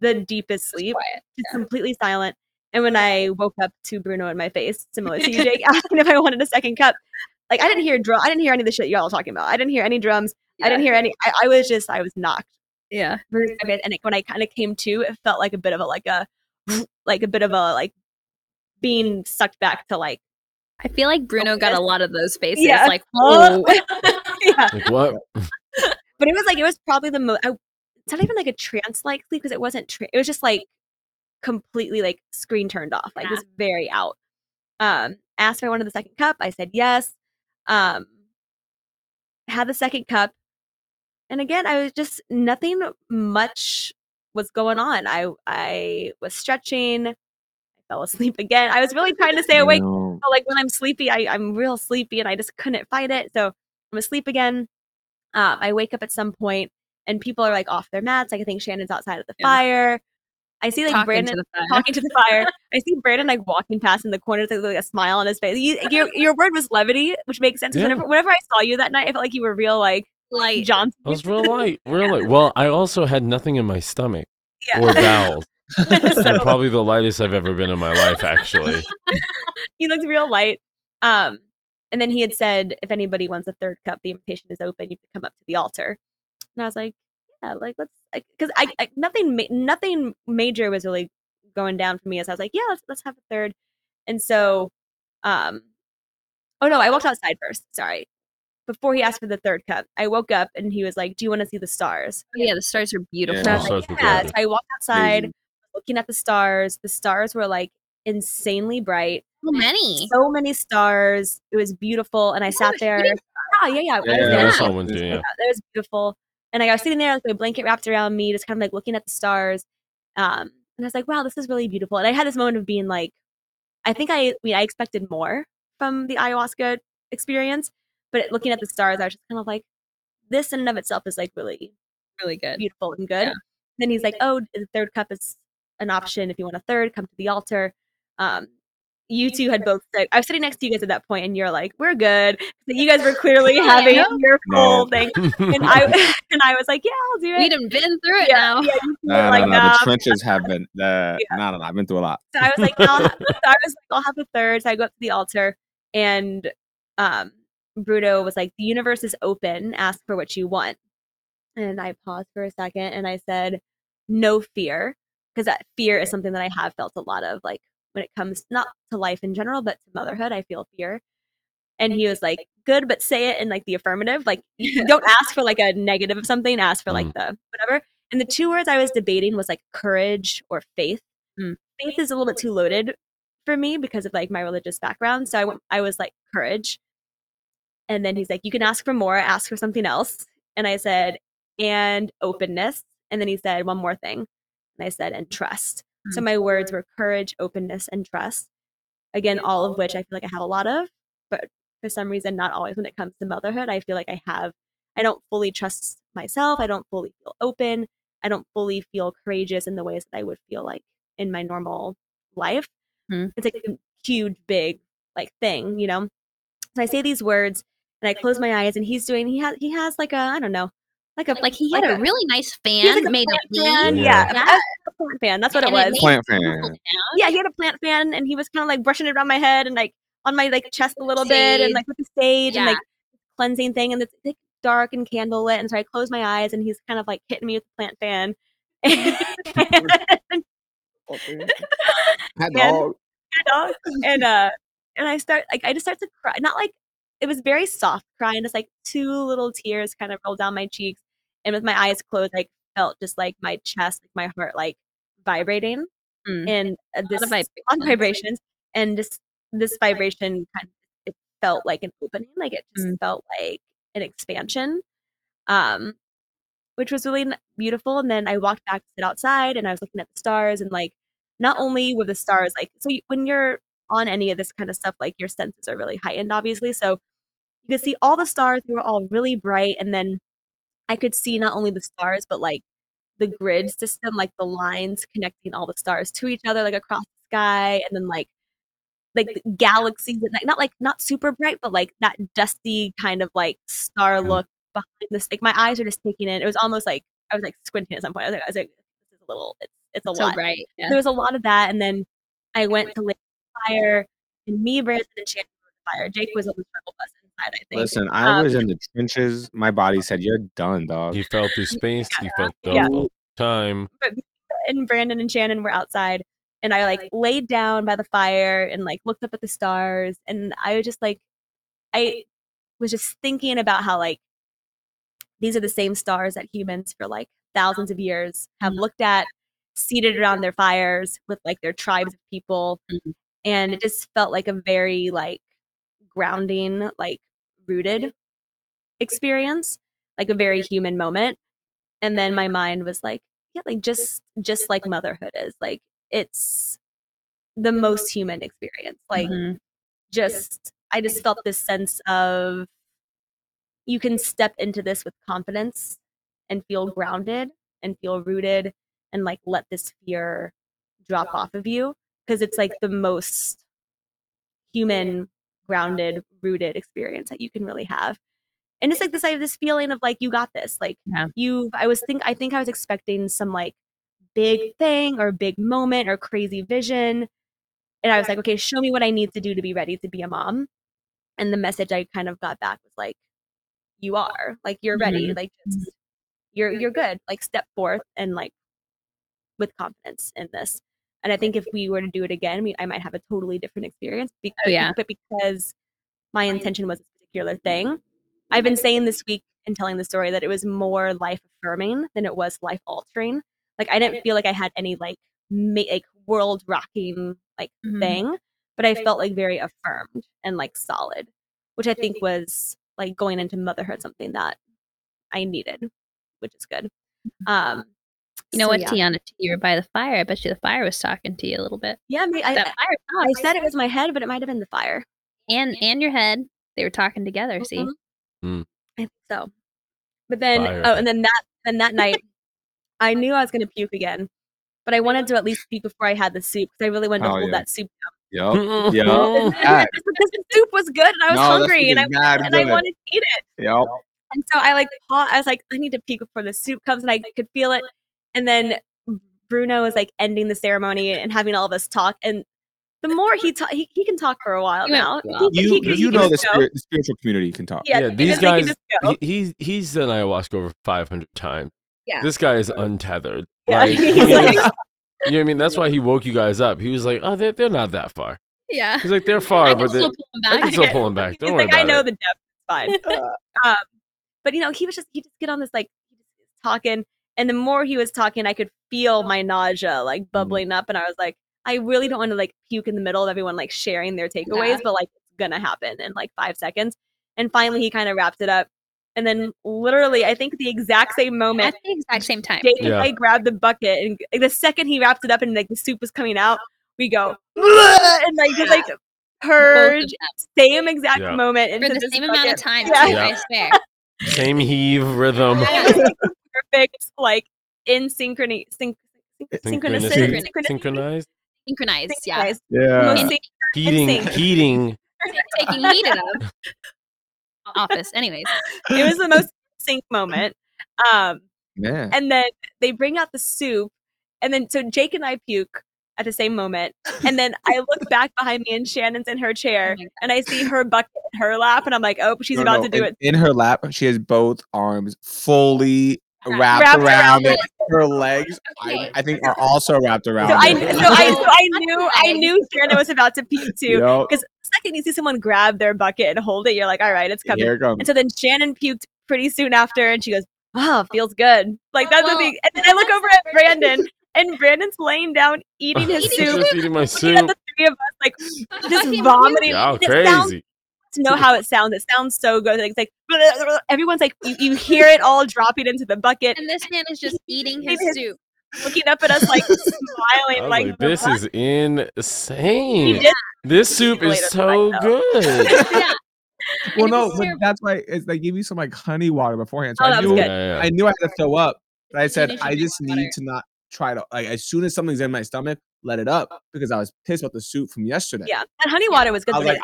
the deepest sleep, just completely silent. And when I woke up to Bruno in my face, similar to you, Jake, asking if I wanted a second cup, like I didn't hear any of the shit y'all talking about. I didn't hear any drums. Yeah. I didn't hear any. I was just, I was knocked. Yeah. And when I kind of came to, it felt like a bit of a being sucked back to like. I feel like Bruno got a lot of those faces, like whoa. Yeah. Like what? But it was probably the most. It's not even like a trance-like sleep because it wasn't. It was just like completely like screen turned off. Like it was very out. Asked if I wanted the second cup. I said yes. Had the second cup, and again, I was just nothing much was going on. I was stretching. I fell asleep again. I was really trying to stay awake. No. But like when I'm sleepy, I'm real sleepy, and I just couldn't fight it. So. I'm asleep again. I wake up at some point and people are like off their mats. Like I think Shannon's outside of the fire. I see like Brandon talking to the fire. I see Brandon like walking past in the corner with like a smile on his face. Your word was levity, which makes sense. Yeah. Whenever I saw you that night, I felt like you were real like light Johnson. I was real light. Well, I also had nothing in my stomach or bowels. So probably the lightest I've ever been in my life, actually. You looked real light. And then he had said, if anybody wants a third cup, the invitation is open. You can come up to the altar. And I was like, yeah, like let's, because I nothing major was really going down for me. As I was like, yeah, let's have a third. And so, oh no, I walked outside first. Sorry, before he asked for the third cup, I woke up and he was like, do you want to see the stars? Oh, yeah, the stars are beautiful. Yeah, so I was like, yeah. So I walked outside, looking at the stars. The stars were like insanely bright. So many. So many stars. It was beautiful. And I sat there. Yeah. That was beautiful. And I was sitting there with my blanket wrapped around me, just kind of like looking at the stars. And I was like, wow, this is really beautiful. And I had this moment of being like, I expected more from the ayahuasca experience. But looking at the stars, I was just kind of like, this in and of itself is like really, really good, beautiful and good. Yeah. Then he's like, oh, the third cup is an option. If you want a third, come to the altar. You two had both said, I was sitting next to you guys at that point, and you're like, we're good. So you guys were clearly having your full thing. And I was like, yeah, I'll do it. We'd have been through it now. Yeah, the trenches have been, I've been through a lot. So I was like, I'll have a third. So I go up to the altar, and Bruno was like, the universe is open. Ask for what you want. And I paused for a second, and I said, no fear. Because that fear is something that I have felt a lot of, like, when it comes not to life in general, but to motherhood, I feel fear. And he was like, good, but say it in like the affirmative. Like, don't ask for like a negative of something, ask for like the whatever. And the two words I was debating was like courage or faith. Faith is a little bit too loaded for me because of like my religious background. So I was like, courage. And then he's like, you can ask for more, ask for something else. And I said, and openness. And then he said, one more thing. And I said, and trust. So my words were courage, openness, and trust. Again, all of which I feel like I have a lot of, but for some reason, not always when it comes to motherhood. I feel like I don't fully trust myself. I don't fully feel open. I don't fully feel courageous in the ways that I would feel like in my normal life. It's like a huge, big like thing, you know? So I say these words and I close my eyes, and he has like a, I don't know, he had a really nice fan like made of leaves. Yeah. Plant fan. That's what it was. Plant fan. Yeah, he had a plant fan, and he was kind of like brushing it around my head and like on my like chest a little bit, and like with the sage and like cleansing thing, and it's like dark and candlelit. And so I close my eyes, and he's kind of like hitting me with the plant fan. And I just start to cry. Not like it was very soft cry, and just like two little tears kind of roll down my cheeks, and with my eyes closed, like felt just like my chest, like my heart, like vibrating, and this on vibrations, and this vibration kind of, it felt like an opening, like it just felt like an expansion, which was really beautiful. And then I walked back to sit outside, and I was looking at the stars, and like not only were the stars like, so when you're on any of this kind of stuff, like your senses are really heightened, obviously, so you could see all the stars. They were all really bright, and then I could see not only the stars, but like the grid system, like the lines connecting all the stars to each other, like across the sky, and then like the galaxies at night. Not super bright, but like that dusty kind of like star look behind this. Like my eyes are just taking in. It was almost like I was like squinting at some point. I was like, this is a little, it's a lot. So bright. Yeah. There was a lot of that, and then I went to light the fire, and me, Brandon, and Chandler were the fire. Jake was on the struggle bus. I think. Listen, I was in the trenches. My body said, you're done, dog. You felt the space. You felt the whole time. But, and Brandon and Shannon were outside, and I like laid down by the fire and like looked up at the stars. And I was just like, I was just thinking about how like these are the same stars that humans for like thousands of years have looked at, seated around their fires with like their tribes of people. And it just felt like a very like grounding, like rooted experience, like a very human moment. And then my mind was like, yeah, like just like motherhood is, like it's the most human experience, like I just felt this sense of you can step into this with confidence and feel grounded and feel rooted and like let this fear drop off of you, because it's like the most human, grounded, rooted experience that you can really have. And it's like this, I have this feeling of like, you got this, like I think I was expecting some like big thing or big moment or crazy vision, and I was like, okay, show me what I need to do to be ready to be a mom. And the message I kind of got back was like, you are, like you're ready, like just, you're good, like step forth and like with confidence in this. And I think if we were to do it again, I might have a totally different experience. But because my intention was a particular thing, I've been saying this week and telling the story that it was more life affirming than it was life altering. Like I didn't feel like I had any like world rocking like thing, but I felt like very affirmed and like solid, which I think was like going into motherhood, something that I needed, which is good. You know so, what, yeah. Tiana, you were by the fire. I bet you the fire was talking to you a little bit. Yeah, I said it was my head, but it might have been the fire. And your head. They were talking together, mm-hmm. See? Mm. I think so. But then, fire. Oh, and then that night, I knew I was going to puke again, but I wanted to at least puke before I had the soup because I really wanted to hold that soup down. Yep. Yep. Because the soup was good and I was hungry and I wanted to eat it. Yep. And so I paused. I was like, I need to puke before the soup comes, and I could feel it. And then Bruno was like ending the ceremony and having all of us talk. And the more he can talk for a while now. Wow. He the spiritual community can talk. Yeah, these guys. He's done ayahuasca over 500 times. Yeah. This guy is untethered. Yeah. You know what I mean? That's why he woke you guys up. He was like, oh, they're not that far. Yeah. He's like, they're far, but they're still pulling back. Don't worry about it. I know the depth is fine. But, you know, he just get on this, like, talking. And the more he was talking, I could feel my nausea, like, bubbling up. And I was like, I really don't want to, like, puke in the middle of everyone, like, sharing their takeaways. Yeah. But, like, it's going to happen in, like, 5 seconds. And finally, he kind of wrapped it up. And then literally, I think the exact same moment. At the exact same time. I grabbed the bucket, and like, the second he wrapped it up and like the soup was coming out, we go, and like just like purge, same exact moment. For the same bucket. Amount of time, I swear. Same heave rhythm. Perfect, like in synchronized, yeah. Yeah. Heating. Taking heat up. Office. Anyways, it was the most sync moment. And then they bring out the soup, and then so Jake and I puke at the same moment, and then I look back behind me and Shannon's in her chair, and I see her bucket in her lap, and I'm like, oh, she's about to do it. In her lap, she has both arms fully wrapped around it. Her legs, I think, are also wrapped around. So I knew Shannon was about to puke too, because the second you see someone grab their bucket and hold it, you're like, all right, it's coming. Here it comes. And so then Shannon puked pretty soon after, and she goes, "Oh, feels good." Like that's the thing. And then I look over at Brandon, and Brandon's laying down eating his soup. Just eating my soup. The three of us, like, just vomiting. Wow, crazy. To know how it sounds. It sounds so good. It's like blah, blah, blah. Everyone's like, you hear it all dropping into the bucket. And this man is just eating his soup. Looking up at us like smiling. Like this is insane. This soup is so good. Yeah. Well, no, but that's why it's, they give you some like honey water beforehand. So I knew I had to fill up. But I said, I just need to not try to, like, as soon as something's in my stomach, let it up, because I was pissed about the soup from yesterday. Yeah. That honey water was good. I was like,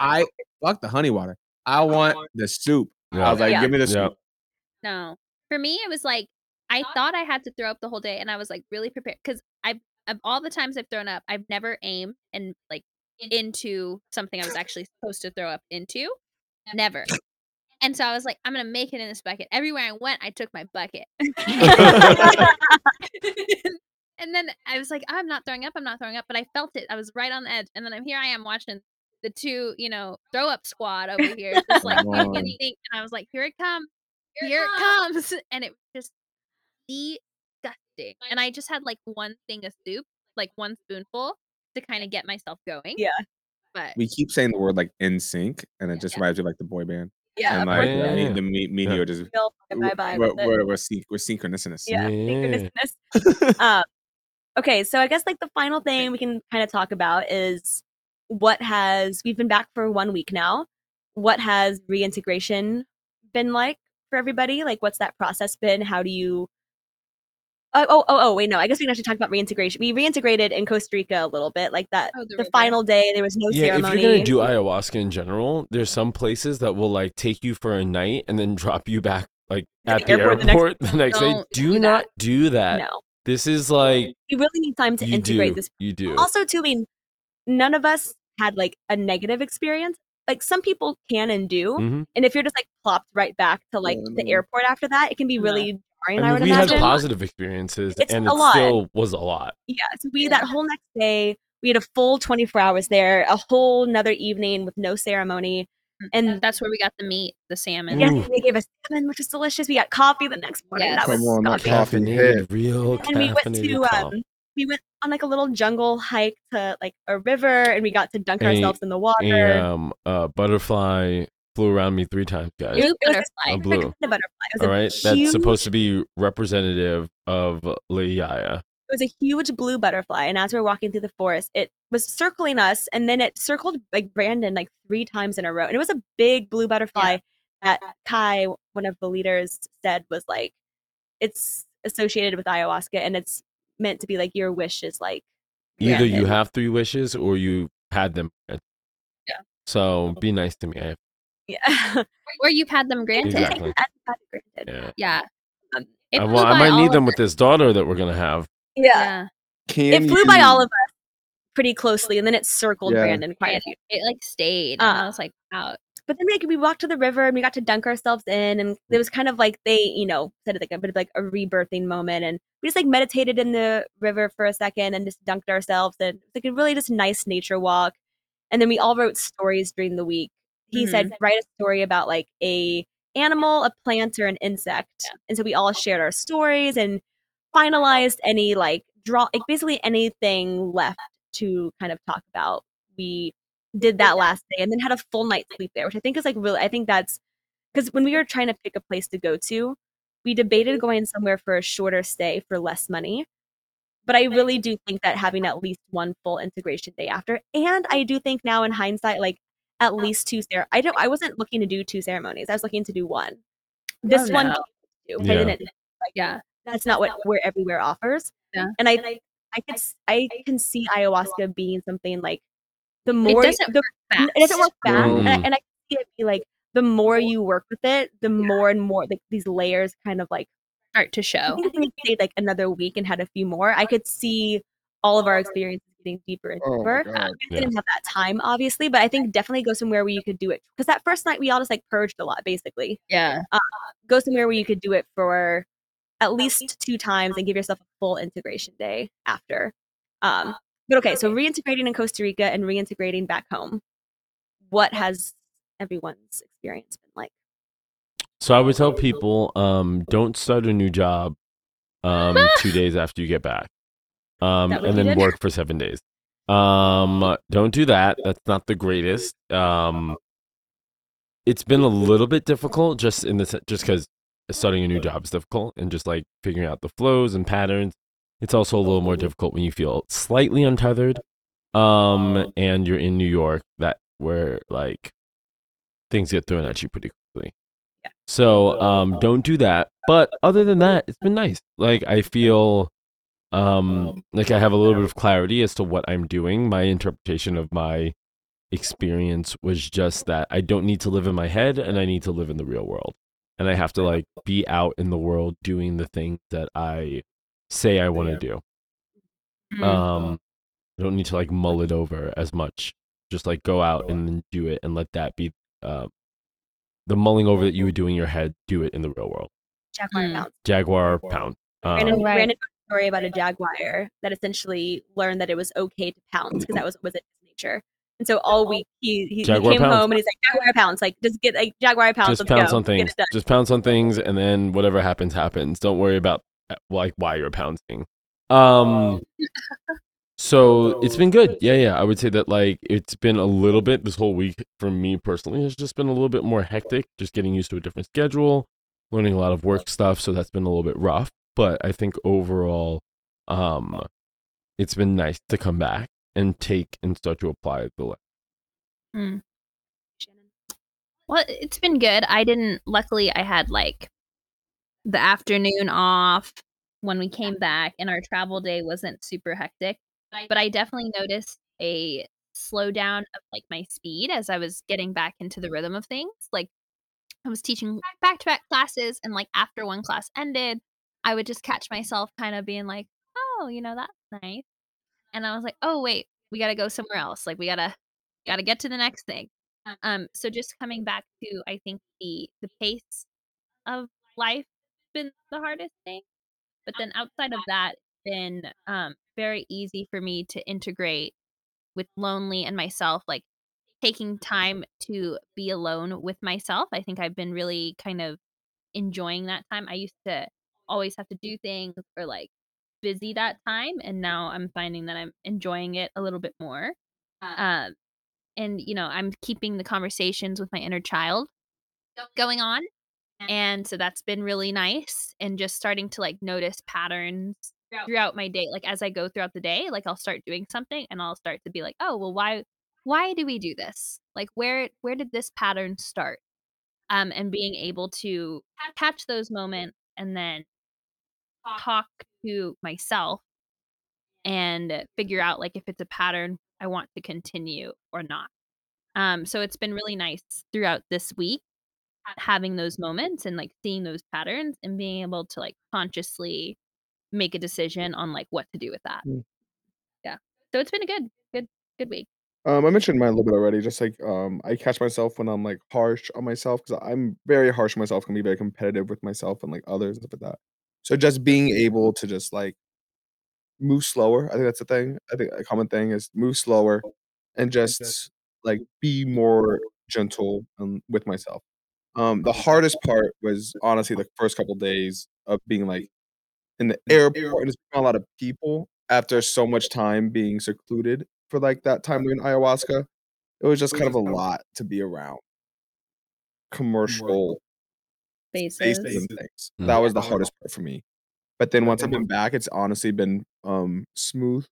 fuck the honey water. I want the soup. Yeah. I was like, give me the soup. No. For me, it was like, I thought I had to throw up the whole day, and I was like really prepared. Because of all the times I've thrown up, I've never aimed and like into something I was actually supposed to throw up into. Never. And so I was like, I'm going to make it in this bucket. Everywhere I went, I took my bucket. And then I was like, I'm not throwing up. But I felt it. I was right on the edge. And then here I am watching the two, throw up squad over here. Just like, and I was like, here it comes. Here it comes. And it was just disgusting. And I just had like one thing of soup, like one spoonful to kind of get myself going. Yeah. But we keep saying the word like in sync, and it just reminds you of like the boy band. Yeah. And like the meteor just we're synchronous. Yeah. Synchronous. Okay, so I guess like the final thing we can kind of talk about is we've been back for 1 week now. What has reintegration been like for everybody? Like, what's that process been? How do you? Oh, wait, no. I guess we can actually talk about reintegration. We reintegrated in Costa Rica a little bit, like that. The final day, there was no ceremony. If you're gonna do ayahuasca in general, there's some places that will like take you for a night and then drop you back like at the airport the next day. Do not do that. No. This is like, you really need time to integrate this. You do. Also, too, I mean, none of us had like a negative experience. Like some people can and do, and if you're just like plopped right back to like the airport after that, it can be really jarring. I mean, we had positive experiences, and it still was a lot. Yeah, so that whole next day, we had a full 24 hours there, a whole another evening with no ceremony, and that's where we got the meat, the salmon. Yes, they gave us salmon, which was delicious. We got coffee the next morning. Yes. That was real caffeinated. And we went to we went on like a little jungle hike to like a river, and we got to dunk ourselves in the water. And, butterfly flew around me 3 times, guys. Blue butterfly. A blue. It was a butterfly. It was huge... That's supposed to be representative of Leia. It was a huge blue butterfly, and as we were walking through the forest, it was circling us, and then it circled like Brandon like 3 times in a row. And it was a big blue butterfly that Kai, one of the leaders, said was like, it's associated with ayahuasca, and it's meant to be like your wish is like granted. Either you have 3 wishes or you had them. Yeah. So be nice to me. Or you've had them granted. Exactly. Well, I might need them with this daughter that we're gonna have. It flew by all of us pretty closely, and then it circled Brandon quietly. It like stayed, and I was like, out. But then like, we walked to the river, and we got to dunk ourselves in, and it was kind of like they, you know, said it like a bit of like a rebirthing moment, and we just like meditated in the river for a second and just dunked ourselves, and it was like a really just nice nature walk. And then we all wrote stories during the week. He said, write a story about like a animal, a plant, or an insect. And so we all shared our stories and finalized any like basically anything left to kind of talk about. We did that last day, and then had a full night's sleep there, which I think is like really, I think that's because when we were trying to pick a place to go to, we debated going somewhere for a shorter stay for less money. But I really do think that having at least 1 full integration day after, and I do think now in hindsight, like at least 2, I wasn't looking to do 2 ceremonies. I was looking to do 1. That's not what Where Everywhere offers. Yeah. And I can see ayahuasca being something like the more it doesn't work fast, and I can see it be like the more you work with it, the more and more like these layers kind of like start to show. I think we stayed like another week and had a few more. I could see all of our experiences getting deeper and deeper. We didn't have that time, obviously, but I think definitely go somewhere where you could do it, because that first night we all just like purged a lot, basically. Go somewhere where you could do it for at least 2 times and give yourself a full integration day after. But okay, so reintegrating in Costa Rica and reintegrating back home, what has everyone's experience been like? So I would tell people, don't start a new job 2 days after you get back. And then work for 7 days. Don't do that. That's not the greatest. It's been a little bit difficult just because starting a new job is difficult, and just like figuring out the flows and patterns. It's also a little more difficult when you feel slightly untethered, and you're in New York, that where like things get thrown at you pretty quickly. So don't do that. But other than that, it's been nice. Like I feel. Like I have a little bit of clarity as to what I'm doing. My interpretation of my experience was just that I don't need to live in my head, and I need to live in the real world. And I have to like be out in the world doing the things that I say I want to do. I don't need to like mull it over as much. Just like go out and do it, and let that be the mulling over that you would do in your head. Do it in the real world. Jaguar pound. Story about a jaguar that essentially learned that it was okay to pounce because that was its nature, and so all week he came home and he's like, jaguar pounce, like just get like jaguar pounce, just pounce on things, just pounce on things, and then whatever happens. Don't worry about like why you're pouncing. So it's been good. I would say that like it's been a little bit, this whole week for me personally has just been a little bit more hectic, just getting used to a different schedule, learning a lot of work stuff, so that's been a little bit rough. But I think overall, it's been nice to come back and take and start to apply the lesson. Well, it's been good. Luckily, I had like the afternoon off when we came back, and our travel day wasn't super hectic. But I definitely noticed a slowdown of like my speed as I was getting back into the rhythm of things. Like I was teaching back-to-back classes, and like after one class ended, I would just catch myself kind of being like, oh, you know, that's nice. And I was like, oh, wait, we got to go somewhere else. Like, we got to get to the next thing. So just coming back to, I think, the pace of life has been the hardest thing. But then outside of that, it's been very easy for me to integrate with lonely and myself, like taking time to be alone with myself. I think I've been really kind of enjoying that time. I used to always have to do things or like busy that time, and now I'm finding that I'm enjoying it a little bit more. And, you know, I'm keeping the conversations with my inner child going on. And so that's been really nice, and just starting to like notice patterns throughout my day. Like as I go throughout the day, like I'll start doing something and I'll start to be like, oh, well, why do we do this? Like where did this pattern start? And being able to catch those moments and then talk to myself and figure out like if it's a pattern I want to continue or not. So it's been really nice throughout this week, having those moments and like seeing those patterns and being able to like consciously make a decision on like what to do with that. Yeah. So it's been a good week. I mentioned mine a little bit already. Just like I catch myself when I'm like harsh on myself, because I'm very harsh on myself, can be very competitive with myself and like others and stuff like that. So just being able to just like move slower. I think that's the thing. I think a common thing is move slower and just like be more gentle with myself. The hardest part was honestly the first couple of days of being like in the airport and just a lot of people after so much time being secluded for like that time doing ayahuasca. It was just kind of a lot to be around commercial spaces and things. That was the hardest part for me. But then once I've been back, it's honestly been smooth.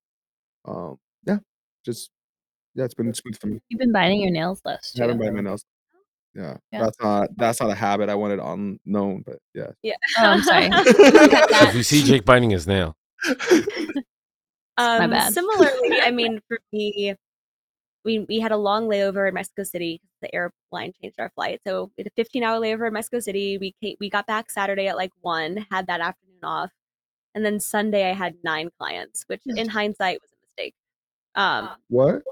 It's been smooth for me. You've been biting your nails less. I haven't been biting my nails. Yeah, that's not a habit I wanted unknown, but yeah. Oh, I'm sorry. If you see Jake biting his nail. My bad. Similarly, I mean, for me, we had a long layover in Mexico City. The airline changed our flight, so we had a 15-hour layover in Mexico City. We got back Saturday at like 1, had that afternoon off, and then Sunday I had 9 clients, which in hindsight was a mistake. What?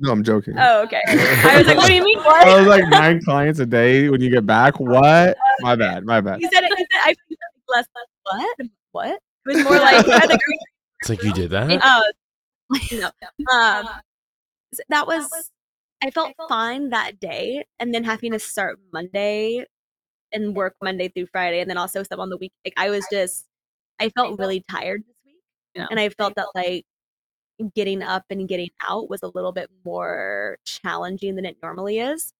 No, I'm joking. Oh, okay. I was like, what do you mean? What? I was like 9 clients a day when you get back. What? My bad. He said I feel like What? It was more like it's like you did that. No. That was I felt fine that day, and then having to start Monday and work Monday through Friday, and then also some on the week. Like I felt really tired this week, and I felt that like getting up and getting out was a little bit more challenging than it normally is.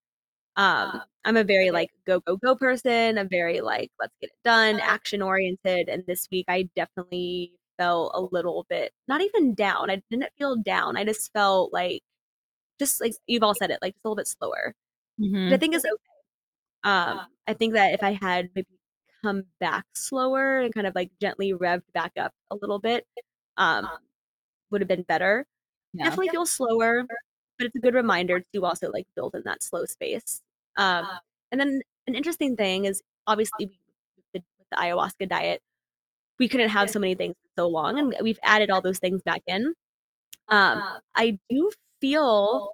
I'm a very like go person. I'm very like let's get it done, action oriented. And this week I definitely felt a little bit, not even down. I didn't feel down. I just felt like, you've all said it, like just a little bit slower. Mm-hmm. Which I think is okay. I think that if I had maybe come back slower and kind of like gently revved back up a little bit, would have been better. Yeah. Definitely feel slower, but it's a good reminder to also like build in that slow space. And then an interesting thing is obviously with the ayahuasca diet, we couldn't have so many things for so long, and we've added all those things back in. I do feel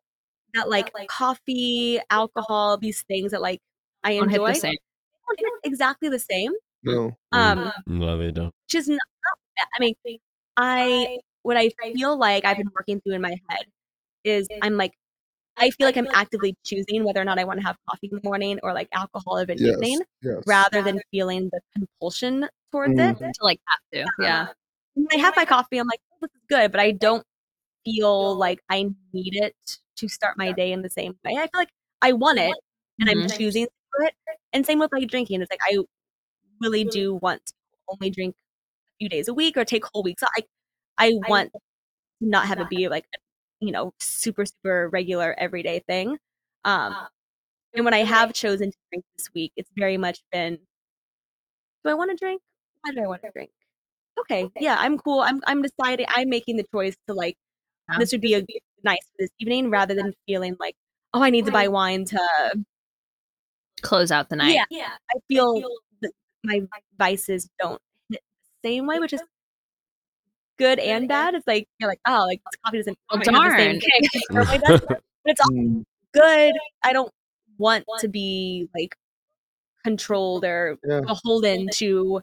that like coffee, alcohol, these things that like I enjoy, they don't hit exactly the same. No, no, they don't. Just not. I mean, what I feel like I've been working through in my head is I feel like I'm actively choosing whether or not I want to have coffee in the morning or like alcohol of an evening, rather than feeling the compulsion towards it. To like have to, yeah. When I have my coffee, I'm like, oh, this is good, but I don't feel like I need it to start my day in the same way. I feel like I want it, and I'm choosing for it. And same with like drinking. It's like I really do want to only drink a few days a week or take whole weeks. I want to not have it be like, you know, super, super regular everyday thing. And when I have chosen to drink this week, it's very much been, do I want to drink? Why do I want to drink? Okay. Yeah, I'm cool. I'm deciding, I'm making the choice to like, this would be a nice for this evening, rather than feeling like, oh, I need to buy wine to close out the night. Yeah. I feel that my vices don't hit the same way, which is good and bad. It's like you're like, oh, like coffee doesn't have the same thing. But it's all good. I don't want to be like controlled or beholden to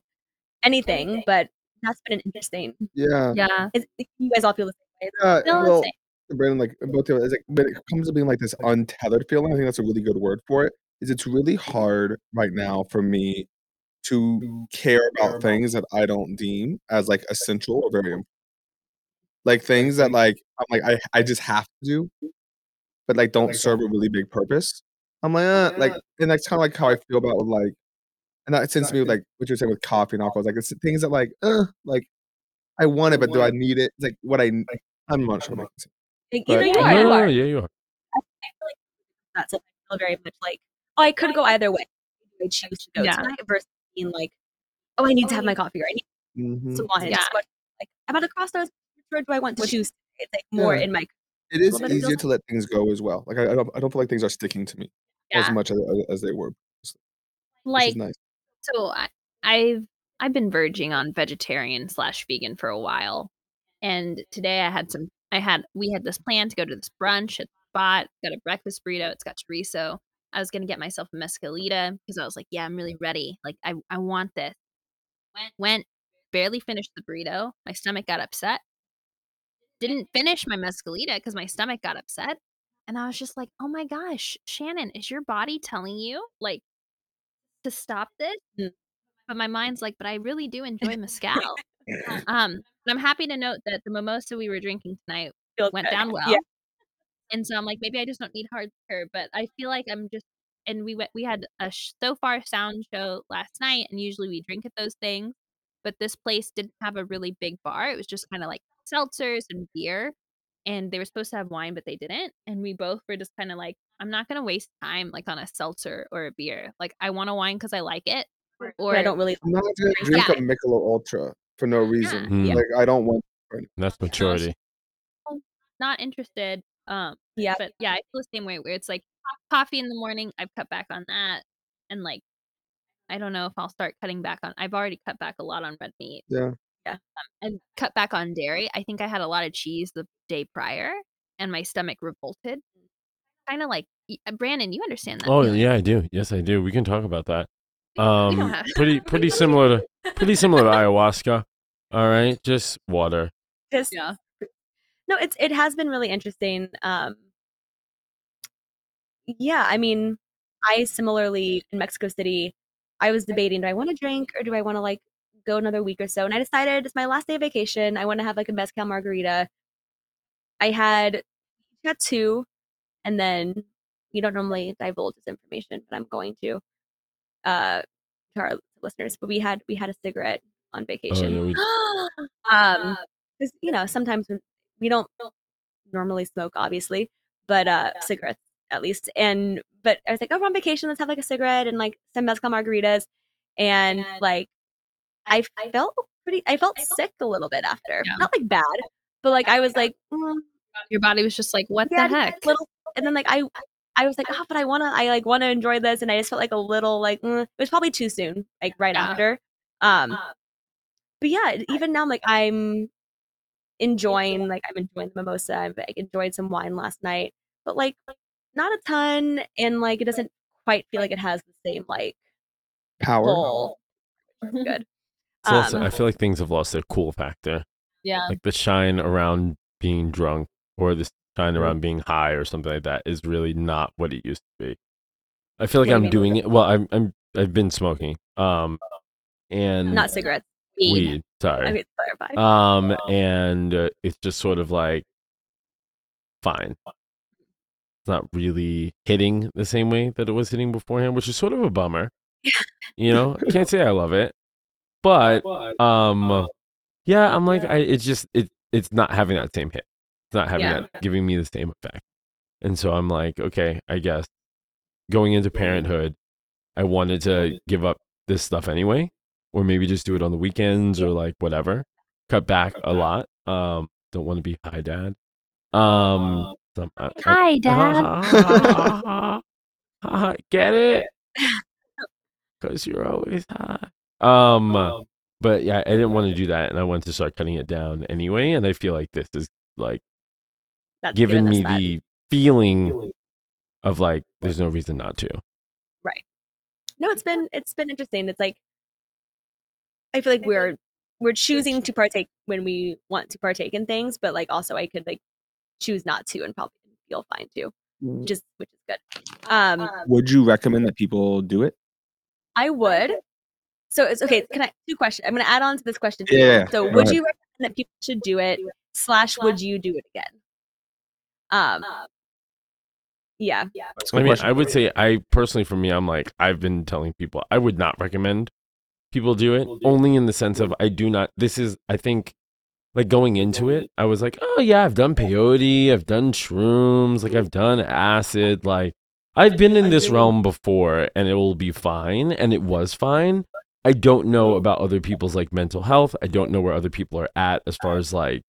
anything, but that's been an interesting. Yeah. You guys all feel the same way. Well, Brandon, like both of us, but it comes to being like this untethered feeling. I think that's a really good word for it. It's really hard right now for me to care about things that I don't deem as like essential or very important. Like things that like, I'm like, I just have to do, but like don't serve a really big purpose. I'm like, like, and that's kind of like how I feel about like, and that sends me with like what you're saying with coffee and alcohol. It's like it's things that like I want it, but do I need it? It's like what I'm not sure. You are. Yeah, you are. I feel like that's it. I feel very much like, oh, I could go either way. I choose to go tonight versus being like, oh, I need to have my coffee, or I need some wine. Yeah. Like I'm at a crossroads. Or do I want to choose? It's like more in my. It is easier to let things go as well. Like I don't feel like things are sticking to me as much as they were. Like, nice. So I've been verging on vegetarian / vegan for a while, and today we had this plan to go to this brunch at the spot. Got a breakfast burrito. It's got chorizo. I was gonna get myself a mezcalita because I was like, yeah, I'm really ready. Like I want this. Went barely finished the burrito. My stomach got upset. Didn't finish my mezcalita because my stomach got upset, and I was just like, oh my gosh, Shannon, is your body telling you like to stop this? But my mind's like, but I really do enjoy mezcal. But I'm happy to note that the mimosa we were drinking tonight went down well, and so I'm like, maybe I just don't need hard liquor. But I feel like I'm just, and we had a So Far Sound show last night, and usually we drink at those things, but this place didn't have a really big bar. It was just kind of like seltzers and beer, and they were supposed to have wine, but they didn't, and we both were just kind of like, I'm not gonna waste time like on a seltzer or a beer. Like I want a wine because I like it, or I don't really, I'm not gonna drink a Michelob Ultra for no reason. Like I don't want that's maturity. Not interested. But yeah, I feel the same way where it's like coffee in the morning, I've cut back on that, and like I don't know if I'll start cutting back on, I've already cut back a lot on red meat. And cut back on dairy. I think I had a lot of cheese the day prior, and my stomach revolted. Kind of like, Brandon, you understand that? Oh yeah, I do. Yes, I do. We can talk about that. Pretty similar to ayahuasca. All right, just water. No, it has been really interesting. I mean, I similarly in Mexico City, I was debating: do I want to drink or do I want to like go another week or so? And I decided it's my last day of vacation. I want to have like a mezcal margarita. I got two, and then you don't normally divulge this information, but I'm going to our listeners. But we had a cigarette on vacation. Oh, yeah, because sometimes we don't normally smoke, obviously, but cigarettes at least. And but I was like, oh, we're on vacation. Let's have like a cigarette and like some mezcal margaritas, and like. I felt sick a little bit after. Yeah. Not like bad, but like I was like, your body was just like, what the heck? And then like I was like, oh, but I want to enjoy this, and I just felt like a little like it was probably too soon, like right after. But yeah, even now I'm like I'm enjoying the mimosa. I enjoyed some wine last night, but like not a ton, and like it doesn't quite feel like it has the same like power. Goal. Good. Also, I feel like things have lost their cool factor. Yeah. Like the shine around being drunk or the shine around being high or something like that is really not what it used to be. I feel like I'm doing it. Well, I've been smoking. And not cigarettes. Weed. Sorry. I mean, clarify. And it's just sort of like fine. It's not really hitting the same way that it was hitting beforehand, which is sort of a bummer. You know, I can't say I love it. But I'm like, it's not having that same hit. It's not having that, giving me the same effect. And so I'm like, okay, I guess going into parenthood, I wanted to give up this stuff anyway, or maybe just do it on the weekends or like whatever. Cut back a lot. Don't want to be high dad. Hi dad. Get it? Because you're always high. But yeah, I didn't want to do that, and I wanted to start cutting it down anyway, and I feel like this is like giving me the feeling of like there's no reason not to. Right. No, it's been interesting. It's like I feel like we're choosing to partake when we want to partake in things, but like also I could like choose not to and probably feel fine too. Which is good. Would you recommend that people do it? I would. So it's okay. Can I, two questions? I'm going to add on to this question. Yeah. So would you recommend that people should do it / would you do it again? Yeah. I mean, I would say I personally, for me, I'm like, I've been telling people, I would not recommend people do it only in the sense of I do not, this is, I think, like going into it, I was like, oh yeah, I've done peyote, I've done shrooms, like I've done acid, like I've been in this realm before and it will be fine. And it was fine. I don't know about other people's like mental health. I don't know where other people are at as far as like,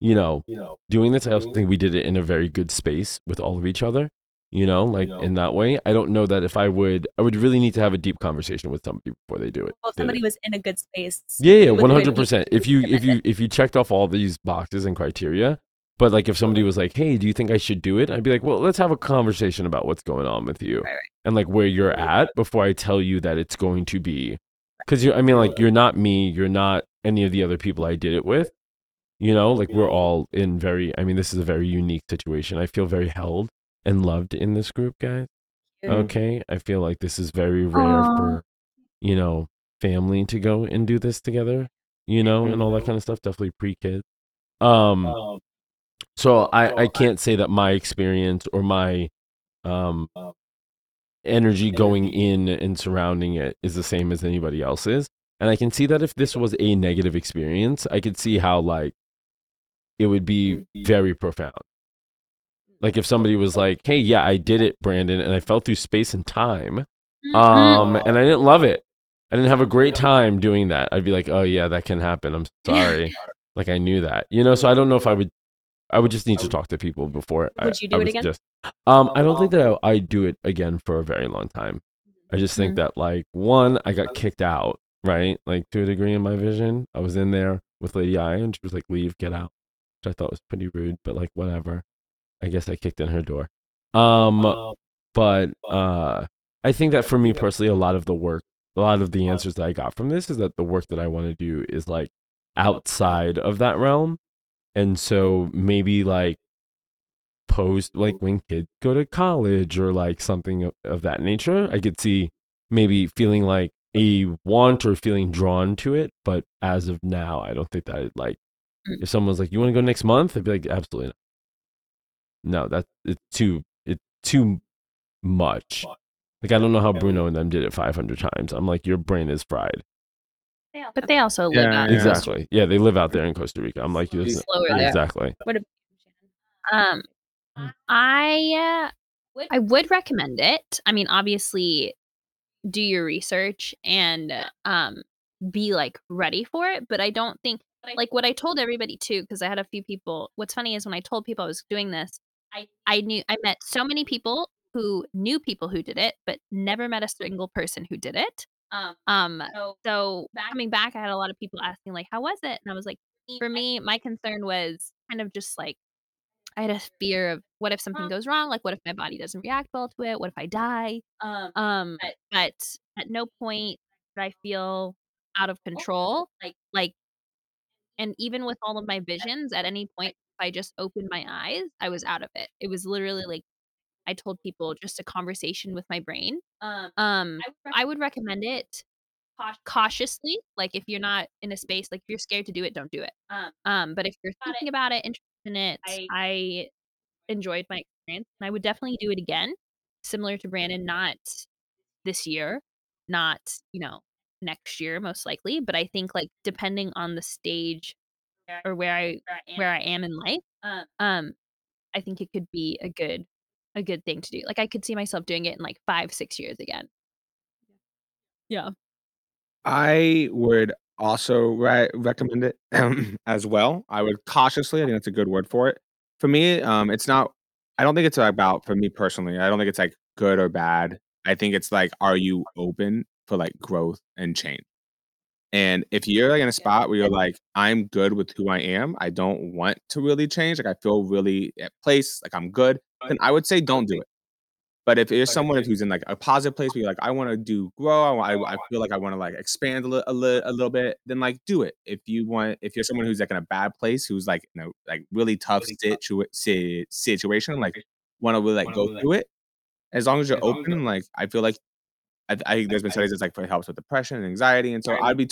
you know, doing this. I also think we did it in a very good space with all of each other, you know, like in that way. I don't know that if I would really need to have a deep conversation with somebody before they do it. Well, if somebody was in a good space. Yeah, 100%. If you checked off all these boxes and criteria. But like if somebody was like, hey, do you think I should do it? I'd be like, well, let's have a conversation about what's going on with you and like where you're at before I tell you that it's going to be. Because I mean, like you're not me. You're not any of the other people I did it with. You know, like we're all in this is a very unique situation. I feel very held and loved in this group, guys. Okay. I feel like this is very rare for, you know, family to go and do this together, you know, and all that kind of stuff. Definitely pre-kids. So I can't say that my experience or my energy going in and surrounding it is the same as anybody else's. And I can see that if this was a negative experience, I could see how like it would be very profound. Like if somebody was like, hey, yeah, I did it, Brandon, and I fell through space and time and I didn't love it. I didn't have a great time doing that. I'd be like, oh, yeah, that can happen. I'm sorry. Like I knew that, you know, so I don't know if I would just need to talk to people before. Would you do it again? I don't think that I do it again for a very long time. I just think that like, one, I got kicked out, right? Like to a degree in my vision, I was in there with Lady I and she was like, leave, get out, which I thought was pretty rude, but like, whatever. I guess I kicked in her door. But I think that for me personally, a lot of the answers that I got from this is that the work that I want to do is like outside of that realm. And so maybe like post, like when kids go to college or like something of that nature, I could see maybe feeling like a want or feeling drawn to it. But as of now, I don't think that I'd like, if someone's like, you want to go next month? I'd be like, absolutely not. No, it's too much. Like, I don't know how Bruno and them did it 500 times. I'm like, your brain is fried. But they also live out there. Exactly. Yeah, they live out there in Costa Rica. I'm like, exactly. I would recommend it. I mean, obviously, do your research and be like ready for it. But I don't think like what I told everybody too, because I had a few people. What's funny is when I told people I was doing this, I met so many people who knew people who did it, but never met a single person who did it. Coming back, I had a lot of people asking like, how was it? And I was like, for me, my concern was kind of just like, I had a fear of what if something goes wrong? Like what if my body doesn't react well to it? What if I die? But at no point did I feel out of control. Like, and even with all of my visions at any point, if I just opened my eyes, I was out of it. It was literally like, I told people just a conversation with my brain. I would recommend it cautiously. Like if you're not in a space, like if you're scared to do it, don't do it. But if you're thinking about it, interested in it, I enjoyed my experience and I would definitely do it again. Similar to Brandon, not this year, not, you know, next year, most likely. But I think like depending on the stage or where I am in life, I think it could be a good thing to do. Like I could see myself doing it in like 5-6 years again. Yeah. I would also recommend it as well. I would cautiously, I think that's a good word for it. For me, I don't think it's about, for me personally, I don't think it's like good or bad. I think it's like, are you open for like growth and change? And if you're like in a spot where you're like, I'm good with who I am, I don't want to really change, like I feel really at place, like I'm good, then I would say don't do it. But if there's someone who's in like a positive place where you're like, I want to grow, I feel like I want to like expand a little bit, then like do it. If you're someone who's like in a bad place, who's like, you know, like really tough situation, like want to really like go through it, as long as you're open, like I feel like I think there's been studies that's like it helps with depression and anxiety. And so I think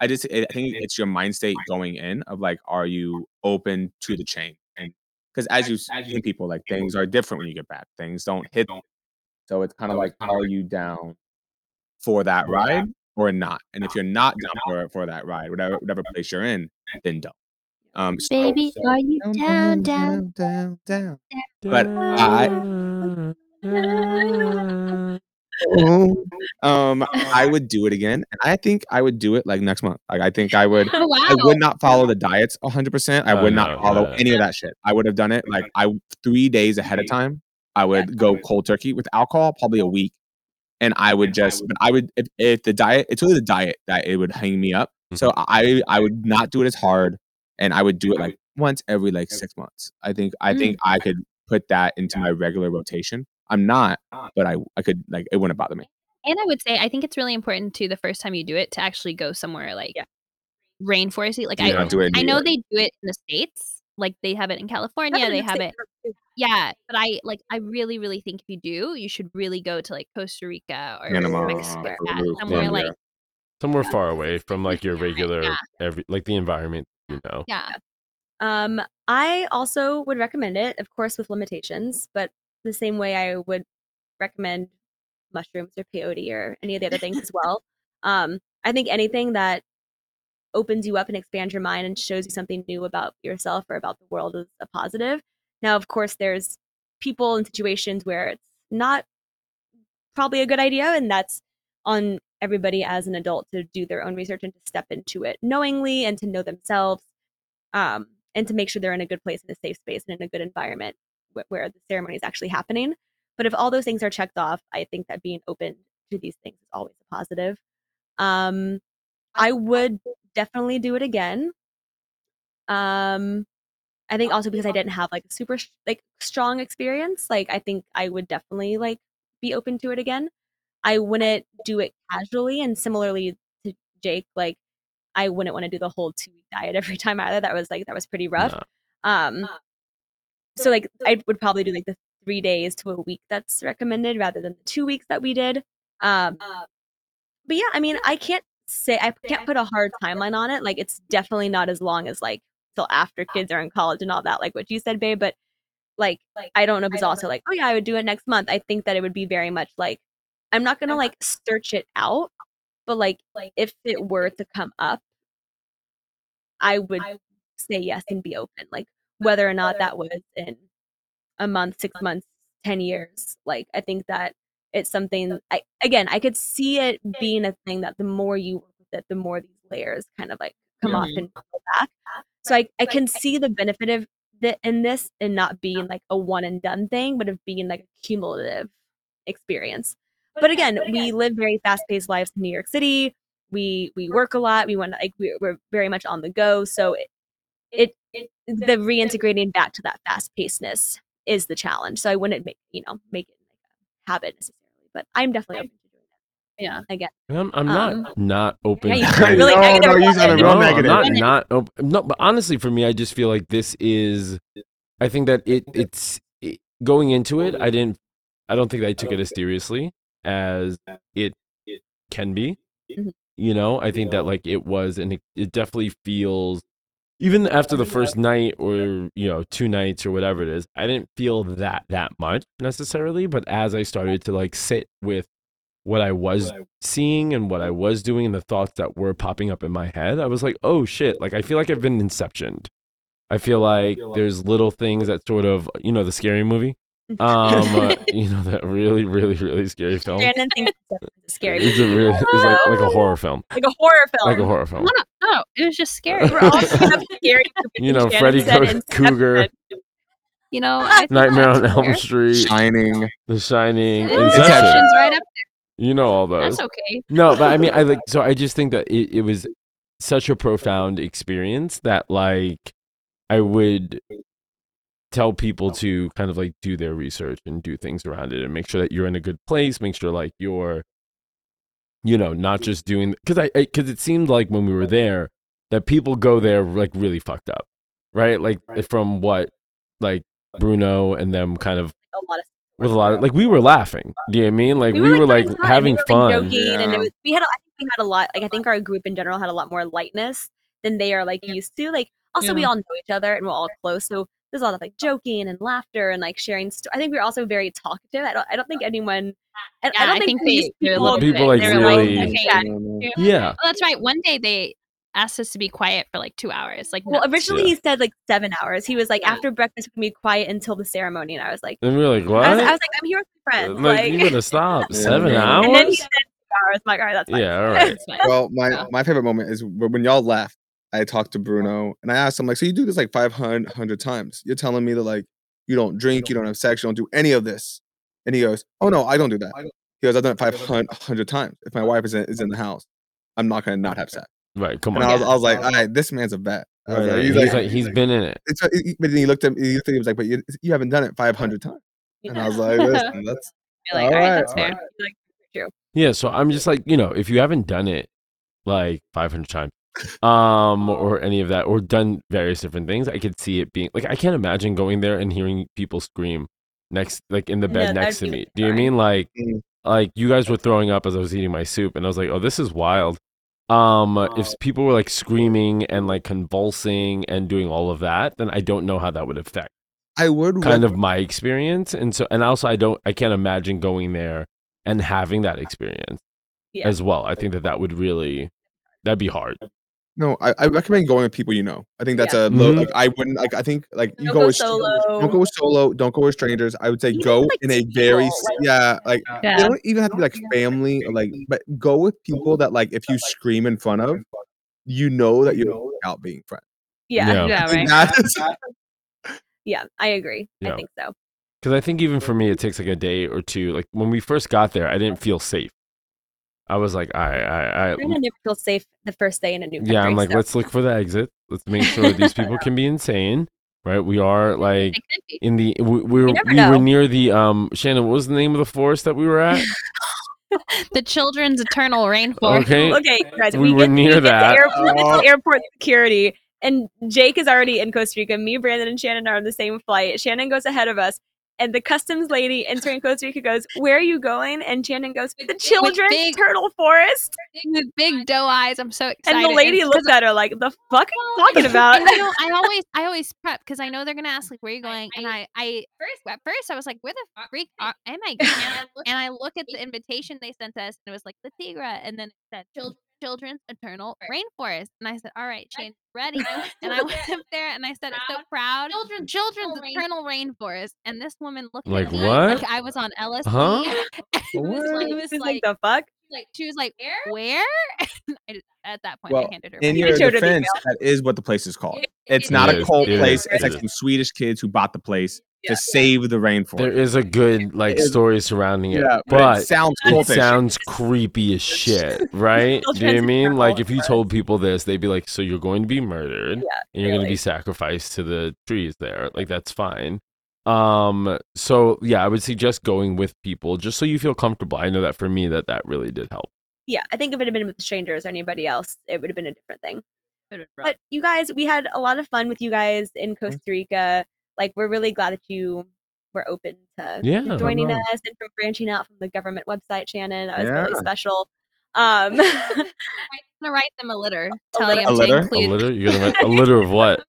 it's your mind state going in of like, are you open to the change? And because as you see people, like things are different when you get back. Things don't hit. So it's kind of like, are you down for that ride or not? And if you're not down for that ride, whatever place you're in, then don't. Baby, are you down, down, down, down? But I would do it again. And I think I would do it like next month. Like I think I would. Wow. I would not follow the diets 100%. I would not follow any of that shit. I would have done it like 3 days ahead of time. I would go cold turkey with alcohol, probably a week, and I would just. But I would if the diet. It's really the diet that it would hang me up. So I would not do it as hard, and I would do it like once every like 6 months. I think I could put that into my regular rotation. I'm not, but I could, like, it wouldn't bother me. And I would say, I think it's really important too, the first time you do it, to actually go somewhere like rainforesty. Like I know they do it in the States, like they have it in California, they have it. Yeah. But I really, really think if you do, you should really go to like Costa Rica or Mexico, somewhere like somewhere far away from like your regular, like the environment, you know? Yeah. I also would recommend it, of course, with limitations, but the same way I would recommend mushrooms or peyote or any of the other things as well. I think anything that opens you up and expands your mind and shows you something new about yourself or about the world is a positive. Now, of course, there's people and situations where it's not probably a good idea, and that's on everybody as an adult to do their own research and to step into it knowingly and to know themselves, and to make sure they're in a good place, in a safe space, and in a good environment where the ceremony is actually happening. But if all those things are checked off, I think that being open to these things is always a positive. I would definitely do it again. I think also because I didn't have like a super strong experience, like I think I would definitely like be open to it again. I wouldn't do it casually, and similarly to Jake, like I wouldn't want to do the whole 2-week diet every time either. That was pretty rough. So like I would probably do like the 3 days to a week that's recommended rather than the 2 weeks that we did. But yeah, I mean, I can't put a hard timeline on it. Like it's definitely not as long as like till after kids are in college and all that, like what you said, babe. But like I don't know if it's also like, oh yeah, I would do it next month. I think that it would be very much like, I'm not going to like search it out, but like if it were to come up, I would say yes and be open. Like, whether or not that was in a month, 6 months, 10 years, like I think that it's something. I could see it being a thing that the more you work with it, the more these layers kind of like come off and go back. So I can see the benefit of in this, and not being like a one and done thing, but of being like a cumulative experience. But again, we live very fast paced lives in New York City. We work a lot. We want to we're very much on the go. So the reintegrating back to that fast pacedness is the challenge. So I wouldn't make it like a habit necessarily, but I'm definitely open to doing that. Yeah, again. I'm not open. Yeah, to really No, but honestly, for me, I just feel like this is. I think that it's going into it. I don't think I took it as seriously as it can be. Mm-hmm. You know, I think that like it was, and it definitely feels. Even after the first night or, 2 nights or whatever it is, I didn't feel that much necessarily. But as I started to like sit with what I was seeing and what I was doing and the thoughts that were popping up in my head, I was like, oh shit. Like, I feel like I've been inceptioned. I feel like there's little things that sort of, the scary movie, that really, really, really scary film. Brandon thinks it's scary. It's like a horror film. Like a horror film. No, it was just scary. We're all scary. Freddy Krueger. Nightmare on Elm Street. Shining. The Shining. Inception's right up there. All those. That's okay. No, but I mean, I just think that it was such a profound experience that like I would tell people to kind of like do their research and do things around it and make sure that you're in a good place, make sure like you're not just doing, because because it seemed like when we were there that people go there like really fucked up, right? Like from what like Bruno and them kind of with a lot of, like, we were laughing. Do you know what I mean? Like, we were having fun. Yeah. And it was, I think we had a lot, like, I think our group in general had a lot more lightness than they are, like, used to. Like, also, we all know each other and we're all close. So there's a lot of, like, joking and laughter and, like, sharing. I think we were also very talkative. I don't think people really. Yeah. Well, that's right. One day they asked us to be quiet for like 2 hours. Like, well, originally he said like 7 hours. He was like, after breakfast, we can be quiet until the ceremony. And I was like, and we were like, what? I was like, I'm here with my friends. Like, you gotta stop. 7 hours. And then he said 2 hours. I'm like, all right, that's fine. Yeah, all right. Well, my favorite moment is when y'all left. I talked to Bruno and I asked him, like, so you do this like 500 times. You're telling me that, like, you don't drink, you don't have sex, you don't do any of this. And he goes, oh no, I don't do that. He goes, I've done it 500 times. If my wife is in the house, I'm not gonna not have sex. Right, come on. And I was like, all right, this man's a vet. Right, like, he's been in it. But then he looked at me. He was like, but you haven't done it 500 times. And I was like, listen, that's like, all right, that's fair. Right. Like, true. Yeah, so I'm just like, you know, if you haven't done it like 500 times, or any of that, or done various different things, I could see it being like, I can't imagine going there and hearing people scream next, like in the bed next to me. Do you mean like you guys were throwing up as I was eating my soup, and I was like, oh, this is wild. If people were like screaming and like convulsing and doing all of that, then I don't know how that would affect. I would kind of my experience, and also I can't imagine going there and having that experience as well. I think that would really, that'd be hard. No, I recommend going with people you know. I think that's a low. Like, I wouldn't like. I think like you go with solo. Don't go with solo. Don't go with strangers. I would say even go like in a very They don't even have to be like family or like, but go with people that like if you scream in front of, you know that you're out being friends. Yeah, right. Yeah, I agree. Yeah. I think so. Because I think even for me, it takes like a day or two. Like when we first got there, I didn't feel safe. I was like, I never feel safe the first day in a new country. Yeah, I'm like, let's look for the exit. Let's make sure these people can be insane, right? We are like in the we were near the Shannon, what was the name of the forest that we were at? The Children's Eternal Rainforest. Okay, guys, we get to airport security, and Jake is already in Costa Rica. Me, Brandon, and Shannon are on the same flight. Shannon goes ahead of us. And the customs lady entering Costa Rica goes, "Where are you going?" And Shannon goes, "The Children's Eternal Forest." With big doe eyes, I'm so excited. And the lady looks at her like, "The fuck are you talking about?" And, you know, I always prep because I know they're gonna ask like, "Where are you going?" And at first I was like, "Where the freak am I going?" And I look at the invitation they sent us, and it was like the Tigra, and then it said Children's Eternal Rainforest, and I said, "All right, Shane, ready." And I went up there, and I said, "I'm so proud, Children's Eternal Rainforest." And this woman looked like, "What?" Like I was on LSD. Huh? It was like, "The fuck?" Like she was like, "Where?" And at that point, I handed her. In your defense, that is what the place is called. It's not a cold place. It's like some Swedish kids who bought the place to save the rainforest. There is a good like story surrounding it, but it sounds creepy as shit, right? Do you know what I mean? Like if you told people this, they'd be like, "So you're going to be murdered, and you're going to be sacrificed to the trees there." Like that's fine. So yeah, I would suggest going with people just so you feel comfortable. I know that for me, that really did help. Yeah, I think if it had been with strangers or anybody else, it would have been a different thing. But you guys, we had a lot of fun with you guys in Costa Rica. Like, we're really glad that you were open to joining us and for branching out from the government website, Shannon. That was really special. I'm gonna write them a letter. Tell them to include a letter. You're gonna write a letter of what?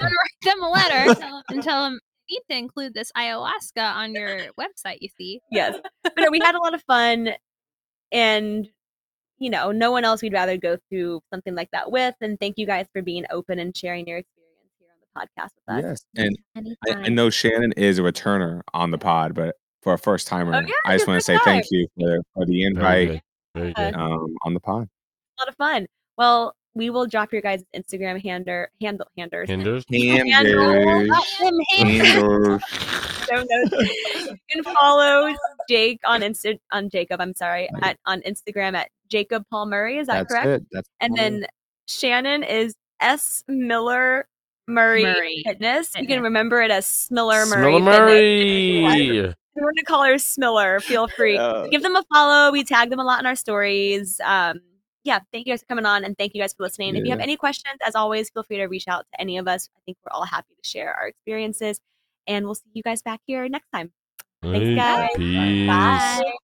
I'm gonna write them a letter and tell them you need to include this ayahuasca on your website. You see? Yes. But no, we had a lot of fun, and you know, no one else we'd rather go through something like that with. And thank you guys for being open and sharing your experience podcast with us. Yes, and I know Shannon is a returner on the pod, but for a first timer, I just want to say thank you for the invite. Very good. On the pod. A lot of fun. Well, we will drop your guys' Instagram handles. You can follow Jake on Instagram at Jacob Paul Murray. Is that correct? Then Shannon is S Miller Murray Fitness. You can remember it as Smiller Murray. We're gonna call her Smiller. Feel free. Give them a follow. We tag them a lot in our stories. Thank you guys for coming on, and thank you guys for listening. If you have any questions, as always, feel free to reach out to any of us. I think we're all happy to share our experiences, and we'll see you guys back here next time. Thanks, guys. Peace. Bye.